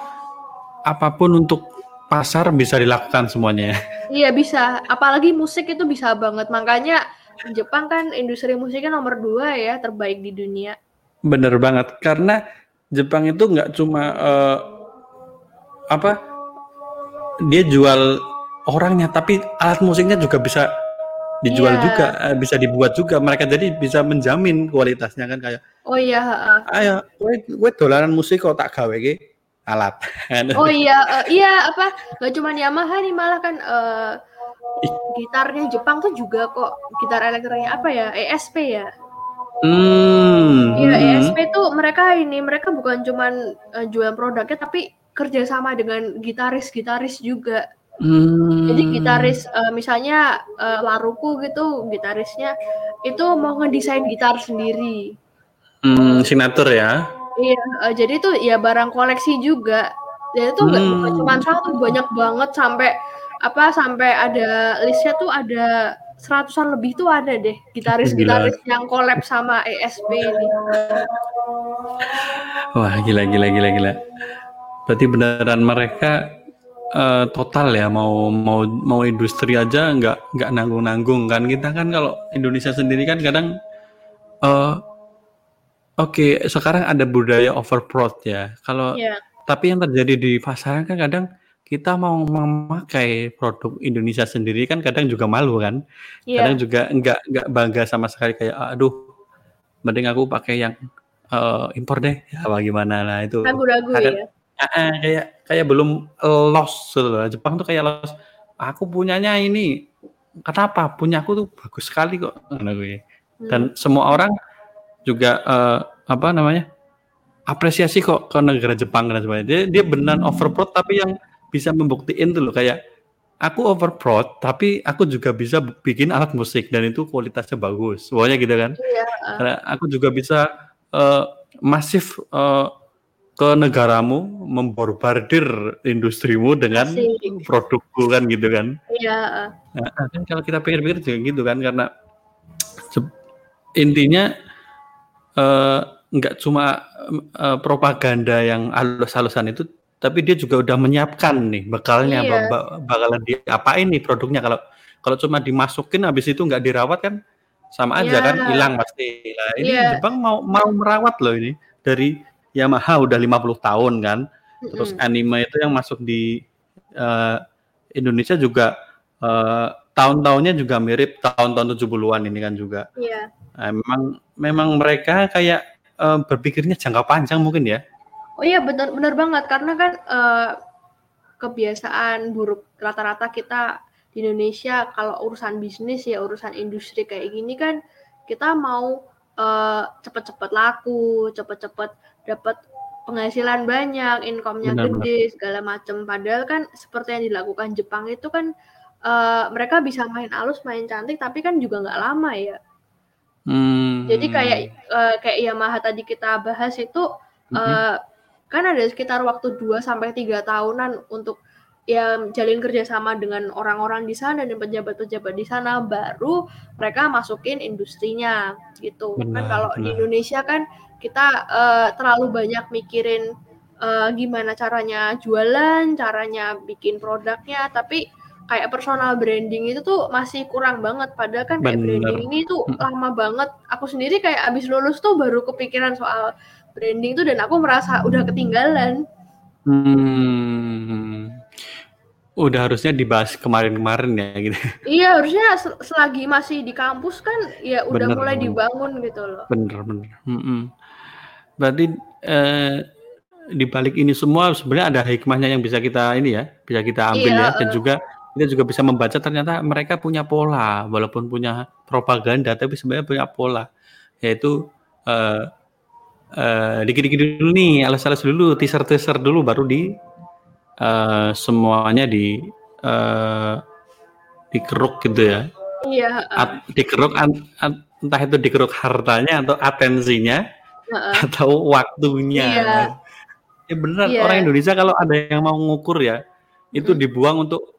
apapun untuk pasar bisa dilakukan semuanya. Iya bisa, apalagi musik itu bisa banget. Makanya Jepang kan industri musiknya nomor dua ya, terbaik di dunia. Bener banget, karena Jepang itu nggak cuma uh, apa dia jual orangnya, tapi alat musiknya juga bisa dijual yeah. juga, uh, bisa dibuat juga. Mereka jadi bisa menjamin kualitasnya kan kayak. Oh iya. Uh. Ayo, gue dolaran musik kok tak gawe ge. Alat. Oh iya, uh, iya apa? Gak cuma Yamaha nih malah kan uh, gitarnya Jepang tuh juga kok gitar elektriknya apa ya? E S P ya. Hmm. Iya hmm. E S P tuh mereka ini mereka bukan cuma uh, jual produknya tapi kerjasama dengan gitaris-gitaris juga. Hmm. Jadi gitaris uh, misalnya uh, Laruku gitu gitarisnya itu mau ngedesain gitar sendiri. Hmm, signature ya. Iya, uh, jadi itu ya barang koleksi juga. Jadi itu nggak hmm. cuma satu, banyak banget sampai apa sampai ada listnya tuh ada seratusan lebih tuh ada deh gitaris-gitaris gila. Yang collab sama E S P ini. Wah gila gila gila gila. Berarti beneran mereka uh, total ya mau mau mau industri aja nggak nggak nanggung nanggung kan kita kan kalau Indonesia sendiri kan kadang uh, Oke, sekarang ada budaya overprod ya. Kalau yeah. tapi yang terjadi di pasaran kan kadang kita mau memakai produk Indonesia sendiri kan kadang juga malu kan. Yeah. Kadang juga enggak enggak bangga sama sekali, kayak aduh mending aku pakai yang uh, impor deh. Ya bagaimana lah itu. Ragu-ragu ya. Uh, kayak kayak belum lost. Jepang tuh kayak lost. Aku punyanya ini. Kenapa? Punya aku tuh bagus sekali kok. Dan hmm. semua orang juga uh, apa namanya apresiasi kok ke negara Jepang dan sebagainya. Dia, dia beneran overproud tapi yang bisa membuktiin tuh loh, kayak aku overproud tapi aku juga bisa bikin alat musik dan itu kualitasnya bagus. Pokoknya gitu kan. Iya. Karena aku juga bisa uh, masif uh, ke negaramu memborbardir industrimu dengan Masih. produkku kan gitu kan. Iya. Nah, kan kalau kita pikir-pikir juga gitu kan, karena intinya nggak uh, cuma uh, propaganda yang halus-halusan itu, tapi dia juga udah menyiapkan nih bekalnya, iya. bak- bakalan diapain nih produknya. Kalau kalau cuma dimasukin habis itu nggak dirawat kan sama aja, yeah. kan hilang pasti. Nah, ini yeah. Jepang mau mau merawat loh ini, dari Yamaha udah lima puluh tahun kan, mm-hmm. terus anime itu yang masuk di uh, Indonesia juga uh, tahun-tahunnya juga mirip tahun-tahun tujuh puluhan ini kan juga. Iya. Nah, memang memang mereka kayak uh, berpikirnya jangka panjang mungkin ya. Oh iya, benar benar banget, karena kan uh, kebiasaan buruk rata-rata kita di Indonesia kalau urusan bisnis ya, urusan industri kayak gini kan kita mau uh, cepet-cepet laku, cepet-cepet dapat penghasilan banyak, income-nya gede segala macam. Padahal kan seperti yang dilakukan Jepang itu kan Uh, mereka bisa main alus, main cantik, tapi kan juga nggak lama ya. Hmm. Jadi kayak uh, kayak Yamaha tadi kita bahas itu uh, mm-hmm. kan ada sekitar waktu dua sampai tiga tahunan untuk ya jalin kerjasama dengan orang-orang di sana dan pejabat-pejabat di sana, baru mereka masukin industrinya gitu. Benar, kan kalau benar. Di Indonesia kan kita uh, terlalu banyak mikirin uh, gimana caranya jualan, caranya bikin produknya, tapi kayak personal branding itu tuh masih kurang banget. Padahal kan kayak Bener. branding ini tuh lama banget. Aku sendiri kayak abis lulus tuh baru kepikiran soal branding tuh, dan aku merasa udah ketinggalan. Hmm. Udah harusnya dibahas kemarin-kemarin ya gitu. Iya, harusnya selagi masih di kampus kan ya udah Bener. mulai dibangun gitu loh. Bener-bener. Berarti eh, di balik ini semua sebenarnya ada hikmahnya yang bisa kita ini ya, bisa kita ambil iya, ya, dan uh, juga kita juga bisa membaca ternyata mereka punya pola, walaupun punya propaganda tapi sebenarnya punya pola, yaitu uh, uh, dikit-dikit dulu nih, alas-alas dulu, teaser-teaser dulu, baru di uh, semuanya di uh, dikeruk gitu ya, iya, uh, At, dikeruk an, an, entah itu dikeruk hartanya atau atensinya uh, uh, atau waktunya, iya. Ya benar, yeah. orang Indonesia kalau ada yang mau ngukur ya, itu hmm. dibuang untuk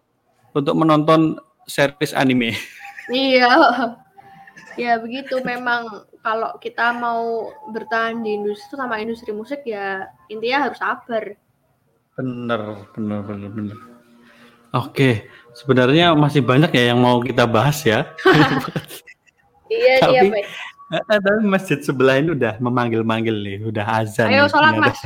untuk menonton series anime. Iya, ya begitu. Memang kalau kita mau bertahan di industri sama industri musik ya intinya harus sabar. Bener, bener, bener, bener. Oke, sebenarnya masih banyak ya yang mau kita bahas ya. Iya, tapi, iya baik. Tapi masjid sebelah ini udah memanggil-manggil nih, udah azan. Ayo sholat mas.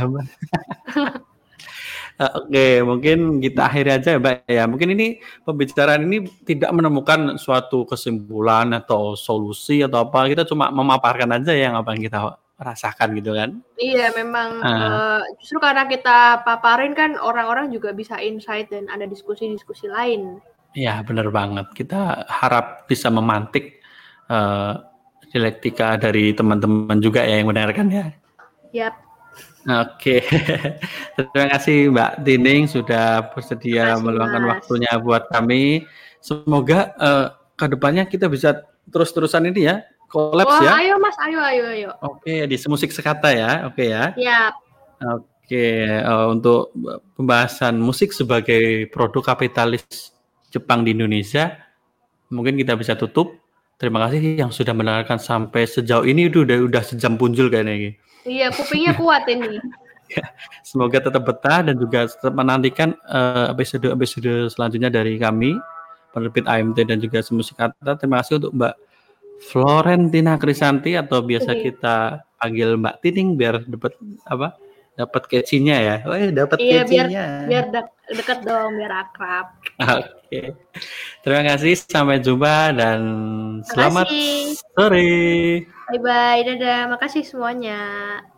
Oke, mungkin kita akhiri aja ya Mbak ya. Mungkin ini pembicaraan ini tidak menemukan suatu kesimpulan atau solusi atau apa. Kita cuma memaparkan aja yang apa yang kita rasakan gitu kan. Iya, memang uh. justru karena kita paparin kan orang-orang juga bisa insight dan ada diskusi-diskusi lain. Iya, benar banget. Kita harap bisa memantik uh, dialektika dari teman-teman juga ya yang mendengarkan ya. Yap. Oke, terima kasih Mbak Tining sudah bersedia meluangkan waktunya buat kami. Semoga uh, kedepannya kita bisa terus-terusan ini ya, kolaps oh, ya. Ayo Mas, ayo, ayo, ayo. Oke, di Semusik Sekata ya, oke ya. Yap. Oke, uh, untuk pembahasan musik sebagai produk kapitalis Jepang di Indonesia, mungkin kita bisa tutup. Terima kasih yang sudah mendengarkan sampai sejauh ini. Itu udah, udah sejam punjul kayaknya. Iya, kupingnya kuat ini. Semoga tetap betah dan juga tetap menantikan uh, episode-episode selanjutnya dari kami, Penerbit A M T dan juga Semusik Kata. Terima kasih untuk Mbak Florentina Krisanti atau biasa kita panggil Mbak Tining biar dapat apa? Dapat catchy-nya ya. Oh, ya dapat iya, catchy-nya. Biar, biar de- dekat dong, biar akrab. Oke. Okay. Terima kasih, sampai jumpa dan selamat sore. Bye bye, dadah. Makasih semuanya.